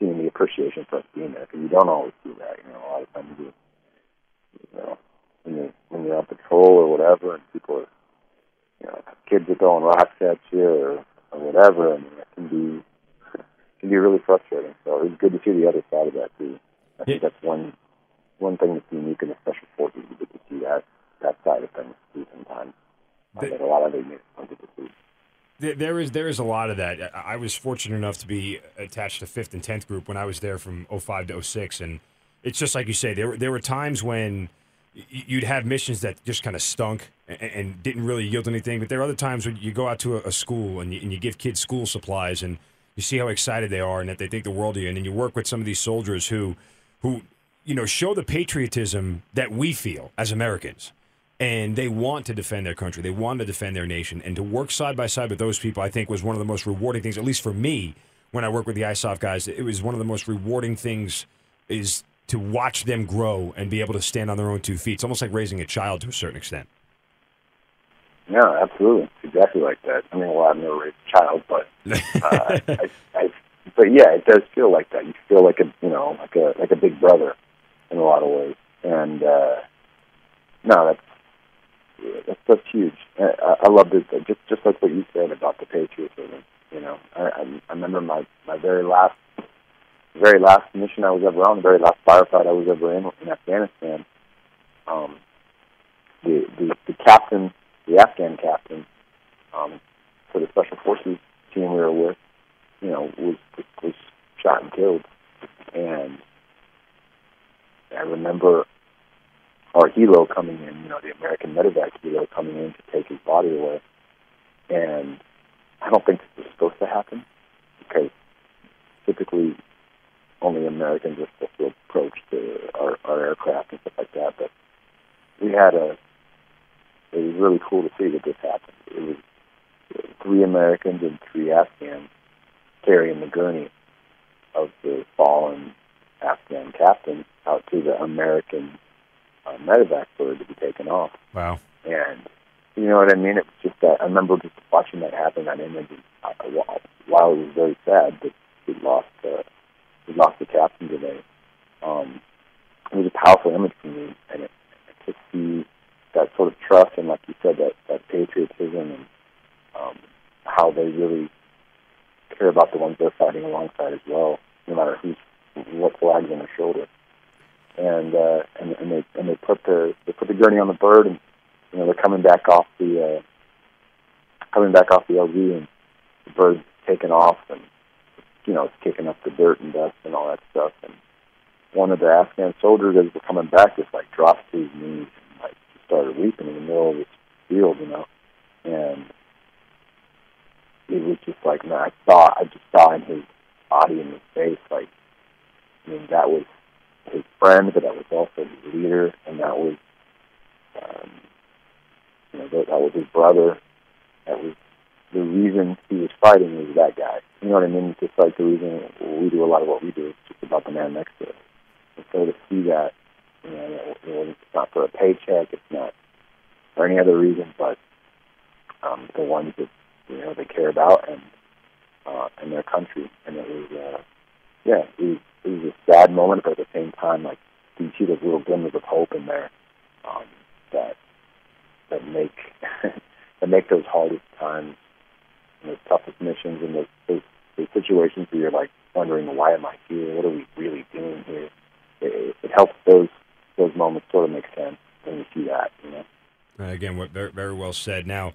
seeing the appreciation for us being there, because you don't always do that. You know, a lot of times you know, when you're on patrol or whatever, and people are, you know, kids are throwing rocks at you or whatever, and it can be really frustrating. So it's good to see the other side of that too. I think that's one thing that's unique in the Special Forces. You get to see that side of things too sometimes. That a lot of them wanted to see. There is a lot of that. I was fortunate enough to be attached to 5th and 10th Group when I was there from 05 to 06, and it's just like you say, there were times when you'd have missions that just kind of stunk and didn't really yield anything, but there are other times when you go out to a school and you give kids school supplies and you see how excited they are and that they think the world of you, and then you work with some of these soldiers who you know, show the patriotism that we feel as Americans. And they want to defend their country. They want to defend their nation. And to work side by side with those people, I think, was one of the most rewarding things, at least for me, when I worked with the ISOF guys. It was one of the most rewarding things is to watch them grow and be able to stand on their own two feet. It's almost like raising a child to a certain extent. Yeah, absolutely. It's exactly like that. I mean, well, I've never raised a child, but but yeah, it does feel like that. You feel like a big brother in a lot of ways. And that's huge. I loved it. Just like what you said about the patriotism. You know, I remember my very last mission I was ever on, the very last firefight I was ever in Afghanistan. The captain, the Afghan captain, for the special forces team we were with, you know, was shot and killed. And I remember our helo coming in, you know, the American medevac helo coming in to take his body away. And I don't think this was supposed to happen because typically only Americans are supposed to approach our aircraft and stuff like that. But we had it was really cool to see that this happened. It was 3 Americans and 3 Afghans carrying the gurney of the fallen Afghan captain out to the American medevac bird to be taken off. Wow. And you know what I mean? It was just that I remember just watching that happen on image. While it was very sad that we lost the captain today, it was a powerful image for me, and to see that sort of trust and, like you said, that patriotism and how they really care about the ones they're fighting alongside as well, no matter what flag's on their shoulder. And they put the gurney on the bird, and you know they're coming back off the LV, and the bird's taken off, and you know it's kicking up the dirt and dust and all that stuff. And one of the Afghan soldiers, as we're coming back, just like drops to his knees and like started weeping in the middle of this field, you know. And it was just like, man, I just saw in his body and his face, like, I mean, that was his friend, but that was also his leader, and that was, you know, that was his brother. That was the reason he was fighting, was that guy. You know what I mean? It's just like the reason we do a lot of what we do. It's just about the man next to us. And so to see that, you know, it's not for a paycheck, it's not for any other reason, but the ones that, you know, they care about and their country. And it was, it was a sad moment, but at the same time, like, you see those little glimmers of hope in there that make those hardest times and those toughest missions and those situations where you're like wondering, why am I here? What are we really doing here? It helps those moments sort of make sense when you see that, you know. Again, very, very well said. Now,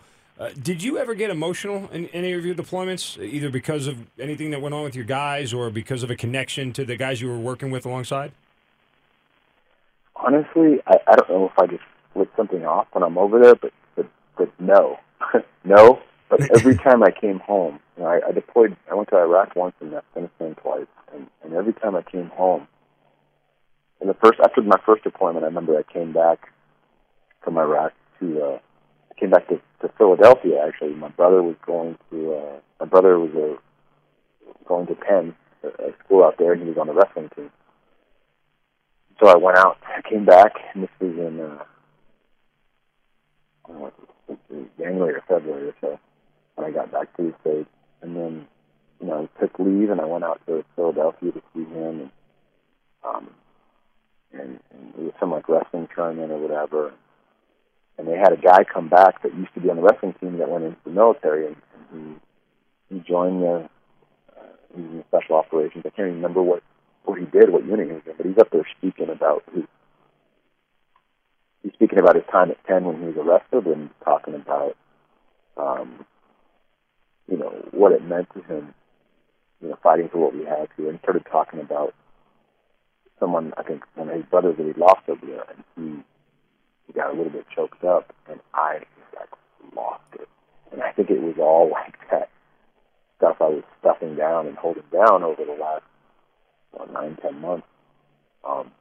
did you ever get emotional in any of your deployments, either because of anything that went on with your guys or because of a connection to the guys you were working with alongside? Honestly, I don't know if I just flipped something off when I'm over there, but no. No, but every time I came home, you know, I went to Iraq once and Afghanistan twice, and every time I came home, after my first deployment, I remember I came back from Iraq to Philadelphia. Actually, my brother was going to Penn, a school out there, and he was on the wrestling team. So I went out. I came back, and this was in January or February or so when I got back to the States. And then, you know, I took leave and I went out to Philadelphia to see him, and it was some like wrestling tournament or whatever. And they had a guy come back that used to be on the wrestling team that went into the military, and he joined he was in special operations. I can't remember what he did, what unit he was in, but he's up there speaking about his time at Penn when he was arrested, and talking about you know, what it meant to him, you know, fighting for what we had to, and started talking about someone, I think one of his brothers that he lost over there, and he got a little bit choked up, and I just like lost it. And I think it was all like that stuff I was stuffing down and holding down over the last 9-10 months.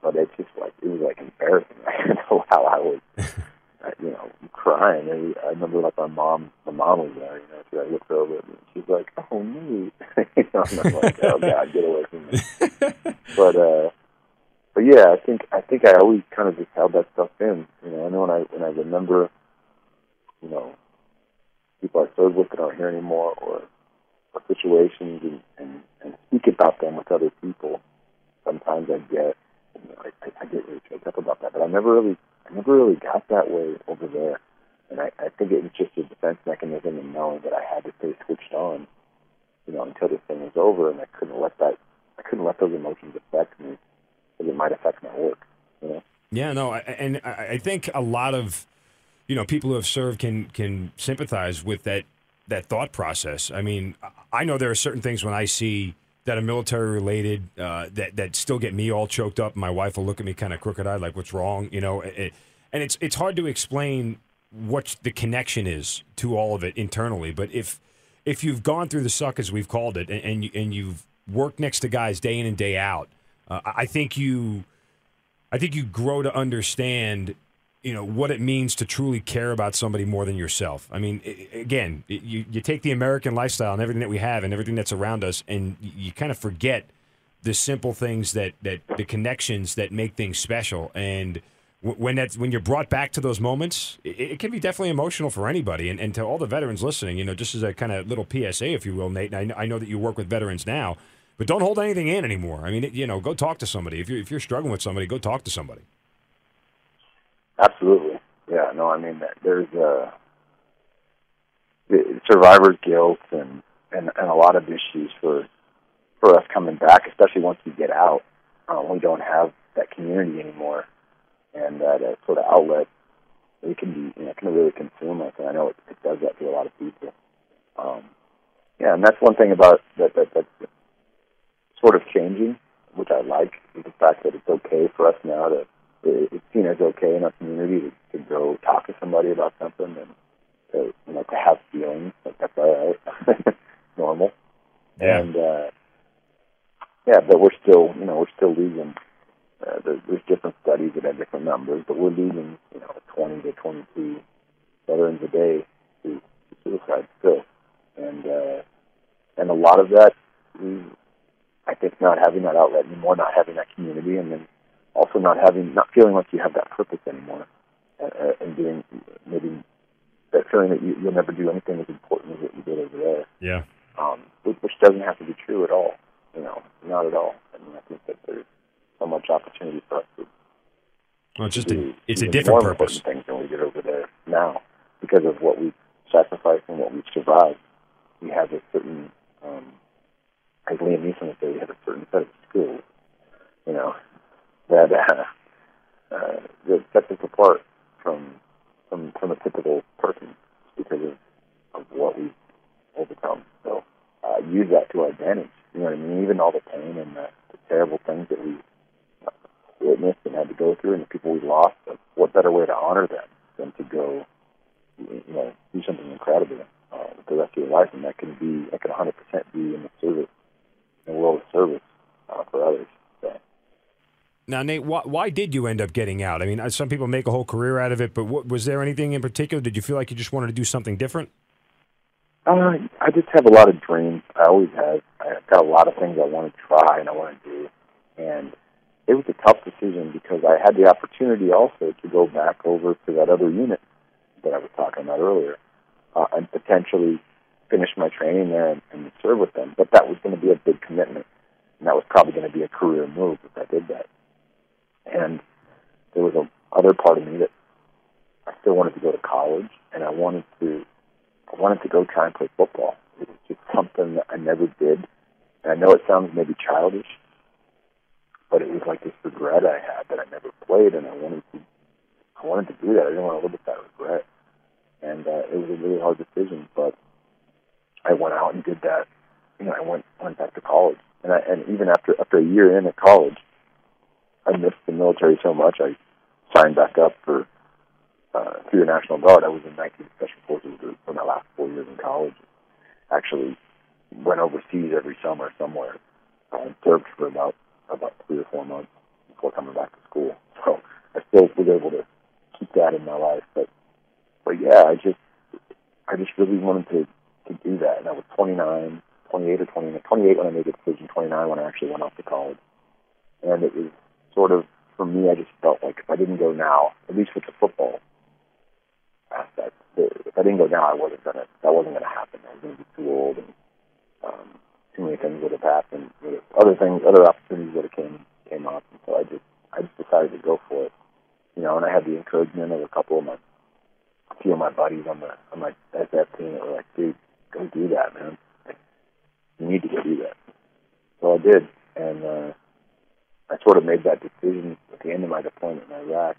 But it's just like, it was like embarrassing. I don't know how I was, you know, crying. And I remember like my mom was there, you know, so I looked over at me and she's like, "Oh, me." You know, and I'm like, "Oh God, get away from me." But, But yeah, I think I always kind of just held that stuff in. You know, I know when I remember, you know, people I served with that aren't here anymore, or situations, and speak about them with other people. Sometimes I get, you know, I get really choked up about that, but I never really got that way over there. And I think it was just a defense mechanism in knowing that I had to stay switched on, you know, until this thing was over, and I couldn't let those emotions affect me, because it might affect my work, you know? Yeah, no, and I think a lot of, you know, people who have served can sympathize with that thought process. I mean, I know there are certain things when I see that are military-related that still get me all choked up. My wife will look at me kind of crooked-eyed, like, what's wrong, you know? And it's hard to explain what the connection is to all of it internally. But if you've gone through the suck, as we've called it, and you've worked next to guys day in and day out, I think you grow to understand, you know, what it means to truly care about somebody more than yourself. I mean, you take the American lifestyle and everything that we have and everything that's around us, and you kind of forget the simple things that the connections that make things special. And when you're brought back to those moments, it can be definitely emotional for anybody. And to all the veterans listening, you know, just as a kind of little PSA, if you will, Nate, and I know that you work with veterans now, but don't hold anything in anymore. I mean, you know, go talk to somebody. If you're struggling with somebody, go talk to somebody. Absolutely. Yeah, no, I mean, there's survivor's guilt and a lot of issues for us coming back, especially once we get out. We don't have that community anymore, and that sort of outlet, it can be, you know, can really consume us, and I know it does that to a lot of people. Yeah, and that's one thing about that's sort of changing, which I like, is the fact that it's okay for us now to, it's seen as okay in our community to go talk to somebody about something and to, you know, to have feelings. Like, that's all right, normal. Yeah. And yeah, but we're still, you know, we're still losing. There's different studies that have different numbers, but we're losing, you know, 20 to 22 veterans a day to suicide still, and a lot of that, I think, not having that outlet anymore, not having that community, and then also not feeling like you have that purpose anymore, and doing, maybe that feeling that you'll never do anything as important as what you did over there. Yeah. Which doesn't have to be true at all, you know, not at all. I mean, I think that there's so much opportunity for us to, well, it's just do, it's a different more purpose. Important things than we did over there now, because of what we've sacrificed and what we've survived. We have a certain, as Liam Neeson would say, we have a certain set of skills, you know, that sets us apart from a typical person because of what we've overcome. So use that to our advantage. You know what I mean? Even all the pain and the terrible things that we witnessed and had to go through, and the people we lost, what better way to honor them than to go, you know, do something incredible with the rest of your life, and that can 100% be in the service, in the world of service for others. So. Now, Nate, why did you end up getting out? I mean, some people make a whole career out of it, but was there anything in particular? Did you feel like you just wanted to do something different? I just have a lot of dreams. I always have. I've got a lot of things I want to try and I want to do. And it was a tough decision because I had the opportunity also to go back over to that other unit that I was talking about earlier and potentially finish my training there and serve with them. But that was going to be a big commitment, and that was probably going to be a career move if I did that. And there was another part of me that I still wanted to go to college, and I wanted to go try and play football. It was just something that I never did. And I know it sounds maybe childish, but it was like this regret I had that I never played, and I wanted to do that. I didn't want to live with that regret. And it was a really hard decision, but I went out and did that. You know, I went back to college, and even after a year in at college, I missed the military so much. I signed back up for through the National Guard. I was in 19th Special Forces Group for my last 4 years in college. Actually, went overseas every summer somewhere and served for about 3 or 4 months before coming back to school. So I still was able to keep that in my life. But yeah, I just really wanted to do that. And I was 28 when I made the decision, 29 when I actually went off to college, and it was. sort of, for me, I just felt like if I didn't go now, at least with the football aspect, if I didn't go now, that wasn't going to happen. I was going to be too old, and too many things would have happened. Other opportunities would have came up, and so I just decided to go for it. You know, and I had the encouragement of a few of my buddies on my SF team that were like, dude, go do that, man. Like, you need to go do that. So I did, and I sort of made that decision at the end of my deployment in Iraq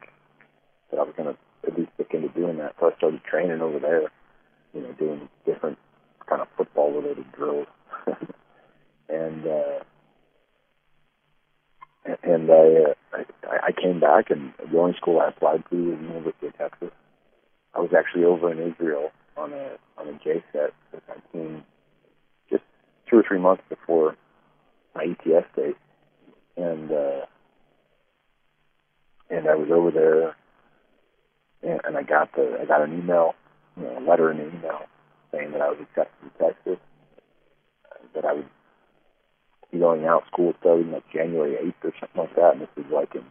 that I was going to at least look into doing that. So I started training over there, you know, doing different kind of football-related drills, and I came back, and the only school I applied to was the University of Texas. I was actually over in Israel on a JSET with my team just 2 or 3 months before my ETS date, and I was over there, and I got an email, you know, a letter and an email saying that I was accepted in Texas, that I would be going out school starting like January 8th or something like that, and this was like in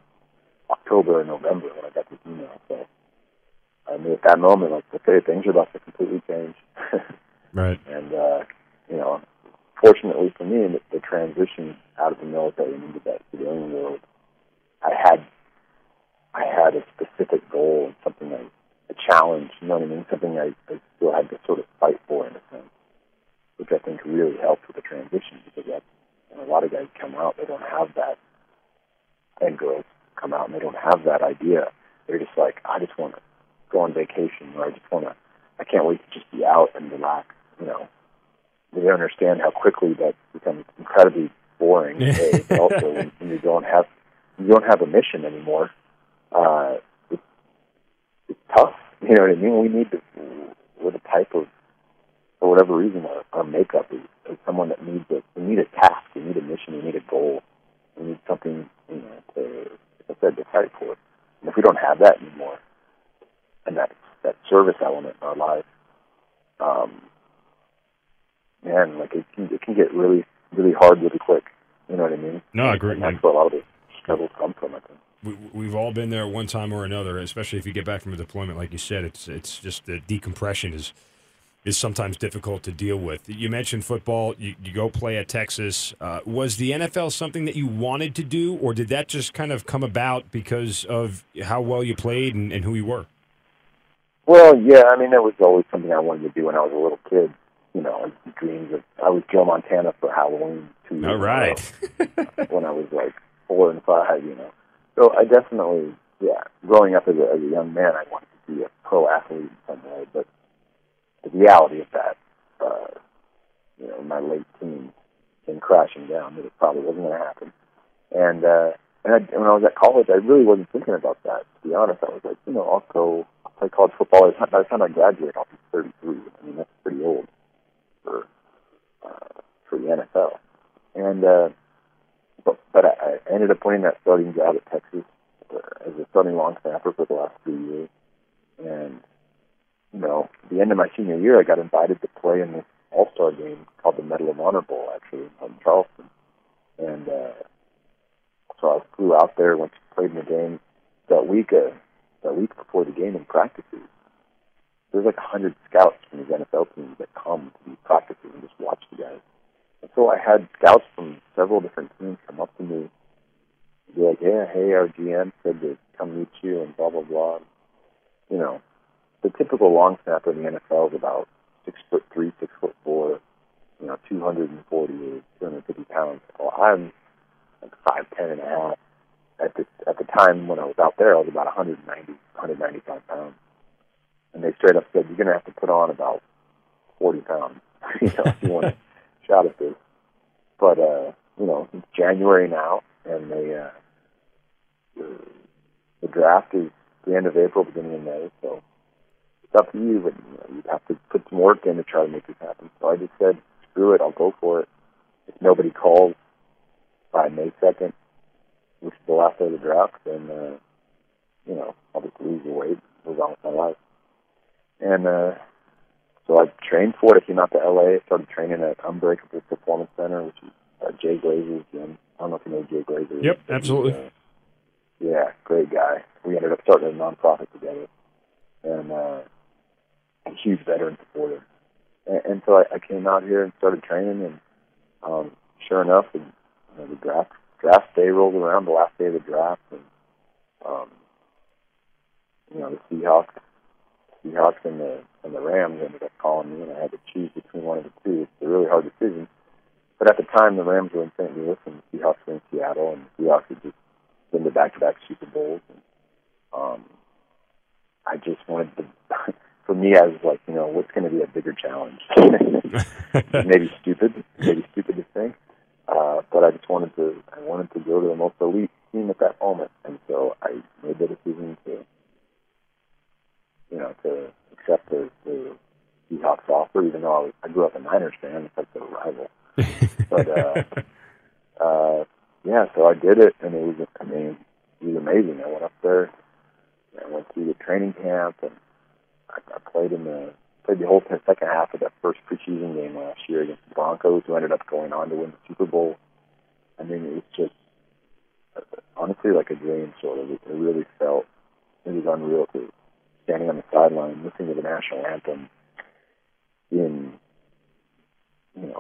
October or November when I got this email. So I knew at that moment, like, okay, things are about to completely change. Right. And you know, fortunately for me, the transition out of the military and into that civilian world, I had a specific goal and something like a challenge, you know what I mean? Something I still had to sort of fight for in a sense, which I think really helped with the transition, because a lot of guys come out, they don't have that, and girls come out and they don't have that idea. They're just like, I just want to go on vacation, or I can't wait to just be out and relax, you know. They understand how quickly that becomes incredibly boring. But also, when you don't have a mission anymore, it's tough. You know what I mean? We're the type of, for whatever reason, our makeup is someone that we need a task, we need a mission, we need a goal, we need something, you know, to fight for. And if we don't have that anymore, and that service element in our life, man, like it can get really, really hard really quick. You know what I mean? No, I agree. And that's where a lot of the struggles come from, I think. We've all been there one time or another, especially if you get back from a deployment, like you said. It's just the decompression is sometimes difficult to deal with. You mentioned football. You go play at Texas. Was the NFL something that you wanted to do, or did that just kind of come about because of how well you played and who you were? Well, yeah, I mean, that was always something I wanted to do when I was a little kid. You know, dreams of. I was Joe Montana for Halloween 2 years ago. All right. When I was like 4 and 5, you know. So I definitely, yeah, growing up as a young man, I wanted to be a pro athlete in some way. But the reality of that, you know, my late teens came crashing down that it probably wasn't going to happen. And when I was at college, I really wasn't thinking about that. To be honest, I was like, you know, I'll play college football. By the time I graduate, I'll be 33. I mean, that's pretty old for the NFL. And but I ended up winning that starting job at Texas as a starting long snapper for the last 3 years. And, you know, at the end of my senior year, I got invited to play in this all-star game called the Medal of Honor Bowl, actually, in Charleston. And so I flew out there, went to play in the game. That week before the game in practices, there's like 100 scouts from these NFL teams that come to these practices and just watch the guys. And so I had scouts from several different teams come up to me and be like, yeah, hey, our GM said to come meet you and blah, blah, blah. And, you know, the typical long snapper in the NFL is about 6'3", 6'4", you know, 240 or 250 pounds. Well, I'm like 5'10 and a half. At the time when I was out there, I was about 190, 195 pounds. And they straight up said, you're going to have to put on about 40 pounds, you know, if you want to shot at this. But, you know, it's January now, and the draft is the end of April, beginning of May, so it's up to you, but you know, you'd have to put some work in to try to make this happen. So I just said, screw it, I'll go for it. If nobody calls by May 2nd, which is the last day of the draft, then, you know, I'll just lose the weight and move on with my life. And so I trained for it. I came out to LA. I started training at Unbreakable Performance Center, which is Jay Glazer's gym. I don't know if you know Jay Glazer. Yep, absolutely. Yeah, great guy. We ended up starting a nonprofit together, and a huge veteran supporter. And so I came out here and started training, and sure enough, the draft day rolled around, the last day of the draft, and the Seahawks and the Rams ended up calling me, and I had to choose between one of the two. It's a really hard decision. But at the time, the Rams were in St. Louis, and the Seahawks were in Seattle, and the Seahawks had just been to back-to-back Super Bowls. And, I just wanted to... For me, I was like, what's going to be a bigger challenge? Maybe stupid to think. But I just wanted to go to the most elite team at that moment, and so I made the decision to accept the Seahawks offer, even though I grew up a Niners fan. It's like the rival. So I did it, and it was amazing. I went up there, and I went through the training camp, and I played the whole second half of that first preseason game last year against the Broncos, who ended up going on to win the Super Bowl. I mean, it was just honestly like a dream, sort of. It really felt, it was unreal to standing on the sideline, listening to the national anthem in, the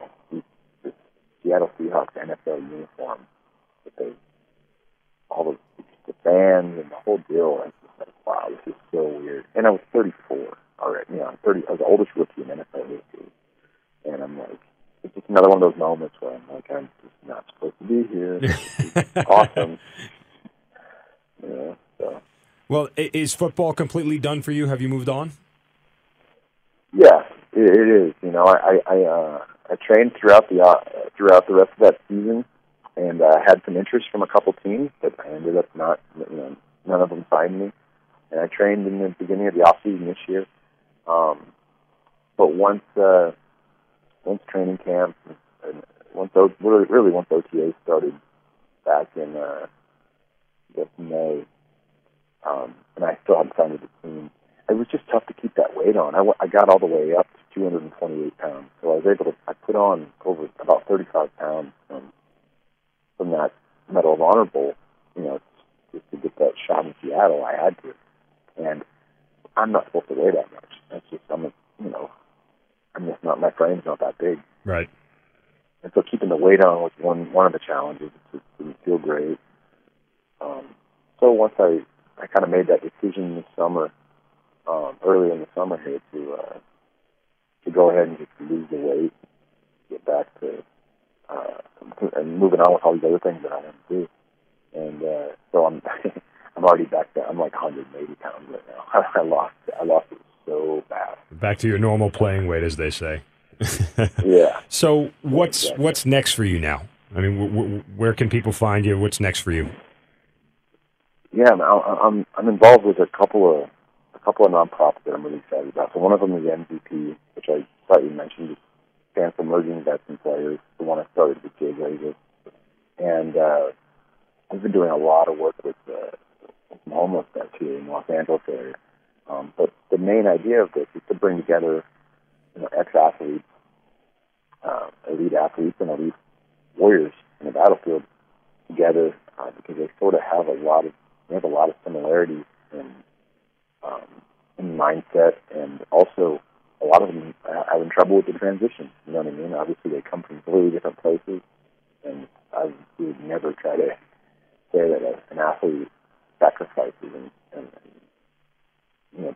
Seattle Seahawks NFL uniform with all the fans and the whole deal. And wow, this is so weird. And I was 34 already. I'm 30. I was the oldest rookie in NFL history. And I'm like, it's just another one of those moments where I'm like, I'm just not supposed to be here. This is awesome. So. Well, is football completely done for you? Have you moved on? Yeah, it is. I trained throughout the rest of that season, and I had some interest from a couple teams, but I ended up not. None of them signed me. And I trained in the beginning of the off-season this year. But once training camp, and once OTA started back in May, and I still hadn't signed with the team, it was just tough to keep that weight on. I got all the way up to 228 pounds, so I was able to put on over about 35 pounds from that Medal of Honor Bowl, just to get that shot in Seattle. I had to. And I'm not supposed to weigh that much. That's just, I'm just not, my frame's not that big. Right. And so keeping the weight on was one of the challenges. It just didn't feel great. So once I kind of made that decision this summer, early in the summer here, to go ahead and just lose the weight, get back to and moving on with all these other things that I want to do. And so I'm I'm already back down. I'm like 180 pounds right now. I lost it so fast. Back to your normal playing weight, as they say. Yeah. So what's next for you now? I mean, where can people find you? What's next for you? Yeah, I'm involved with a couple of nonprofits that I'm really excited about. So one of them is MVP, which I slightly mentioned. It stands for Emerging Vets and Players. The one I started with Jay Glazer, and I've been doing a lot of work with some homeless vets here in Los Angeles area. But the main idea of this is to bring together ex-athletes, elite athletes, and elite warriors in the battlefield together because they sort of have a lot of similarities in mindset, and also a lot of them are having trouble with the transition. You know what I mean? Obviously, they come from completely different places, and I would never try to say that an athlete sacrifices and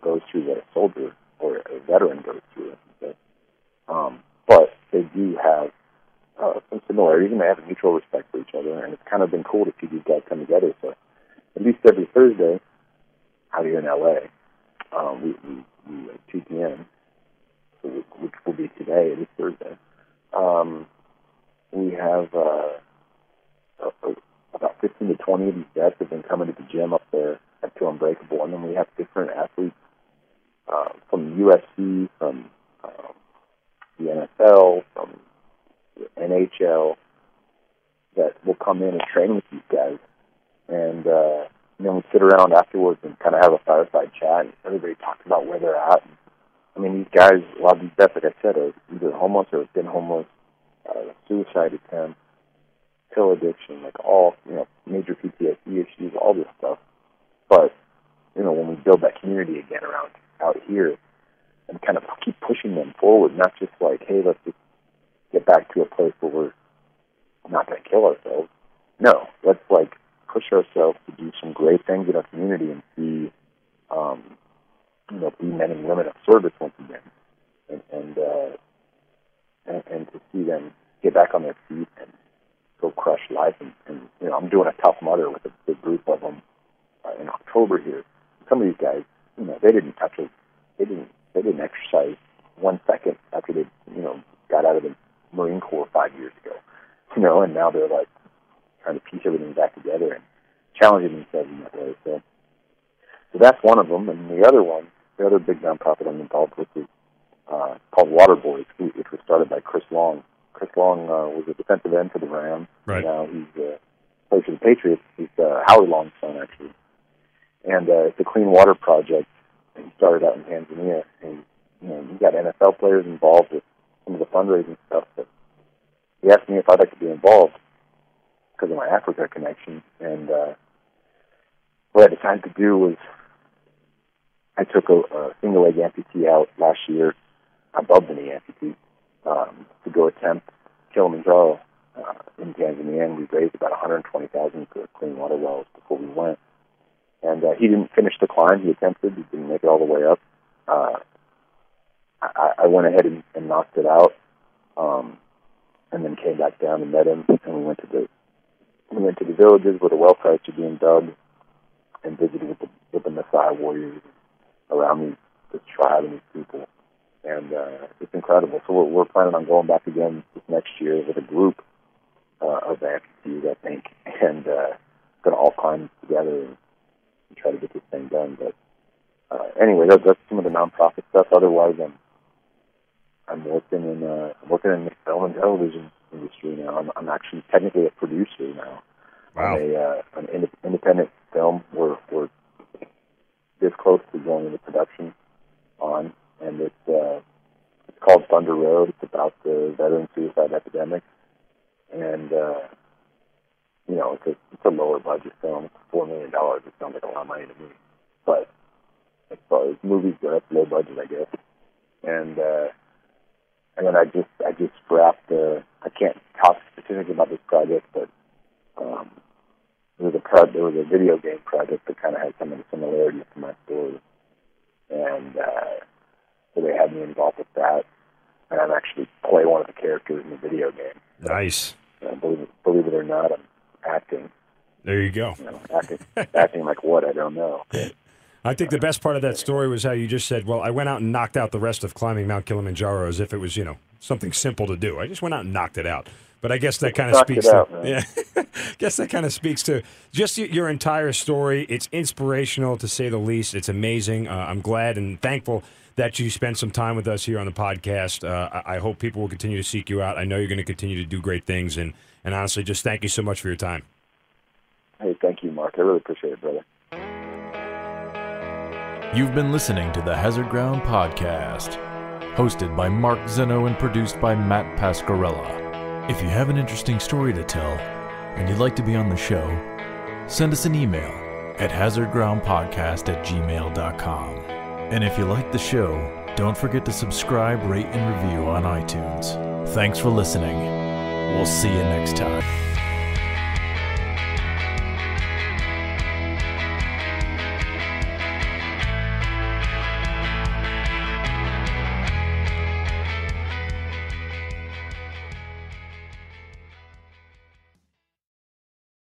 goes through what a soldier or a veteran goes through. But they do have some similarities, and they have a mutual respect for each other, and it's kind of been cool to see these guys come together. So at least every Thursday out here in L.A., we at 2 p.m., which will be today, it is Thursday, we have about 15 to 20 of these vets have been coming to the gym up there up to Unbreakable, and then we have different athletes from UFC, from the NFL, from the NHL that will come in and train with these guys, and then we sit around afterwards and kind of have a fireside chat, and everybody talks about where they're at. I mean, these guys, a lot of these vets, like I said, are either homeless or have been homeless, suicide attempts, pill addiction, like all, you know, major PTSD issues, all this stuff. But, you know, when we build that community again around out here and kind of keep pushing them forward, not just like, hey, let's just get back to a place where we're not going to kill ourselves. No, let's, like, push ourselves to do some great things in our community and be, you know, be men and women of service once again, and to see them get back on their feet and go crush life. And you know, I'm doing a Tough Mudder with a big group of them in October here. Some of these guys, you know, they didn't touch it. They didn't exercise 1 second after they, you know, got out of the Marine Corps 5 years ago. You know, and now they're like trying to piece everything back together and challenging themselves in that way. So that's one of them. And the other one, the other big nonprofit I'm involved with is called Water Boys, which was started by Chris Long. Chris Long was a defensive end for the Rams. Right. Now he's plays for the Patriots. He's Howie Long's son, actually. And it's a clean water project. He started out in Tanzania. And, you know, you got NFL players involved with some of the fundraising stuff. But he asked me if I'd like to be involved because of my Africa connection. And what I decided to do was I took a single leg amputee out last year, above the knee amputee, to go attempt Kilimanjaro in Tanzania, and we raised about $120,000 for clean water wells before we went. And he didn't finish the climb. He attempted. He didn't make it all the way up. I went ahead and knocked it out, and then came back down and met him, and we went to the villages where the well sites are being dug, and visited with the Maasai warriors around this tribe and these people. And it's incredible. So we're planning on going back again this next year with a group of amputees, I think, and going to all climb together and try to get this thing done. But anyway, that's some of the nonprofit stuff. Otherwise, I'm working in the film and television industry now. I'm actually technically a producer now. Wow. I'm an independent film. We're this close to going into production on. And it's called Thunder Road. It's about the veteran suicide epidemic. And, you know, it's a lower-budget film. It's $4 million. It sounds like a lot of money to me. But as far as movies go, that's low budget, I guess. And then I just wrapped I can't talk specifically about this project, but there was a video game project that kind of had some of the similarities to my story. And so they had me involved with that, and I'm actually play one of the characters in the video game. Nice. Believe it or not, I'm acting. There you go. You know, acting like what? I don't know. I think the best part of that story was how you just said, well, I went out and knocked out the rest of climbing Mount Kilimanjaro as if it was, you know, something simple to do. I just went out and knocked it out. But I guess that kind of speaks to, just your entire story. It's inspirational, to say the least. It's amazing. I'm glad and thankful that you spent some time with us here on the podcast. I hope people will continue to seek you out. I know you're going to continue to do great things. And honestly, just thank you so much for your time. Hey, thank you, Mark. I really appreciate it, brother. You've been listening to the Hazard Ground Podcast, hosted by Mark Zeno and produced by Matt Pasquarella. If you have an interesting story to tell and you'd like to be on the show, send us an email at hazardgroundpodcast@gmail.com. And if you like the show, don't forget to subscribe, rate, and review on iTunes. Thanks for listening. We'll see you next time.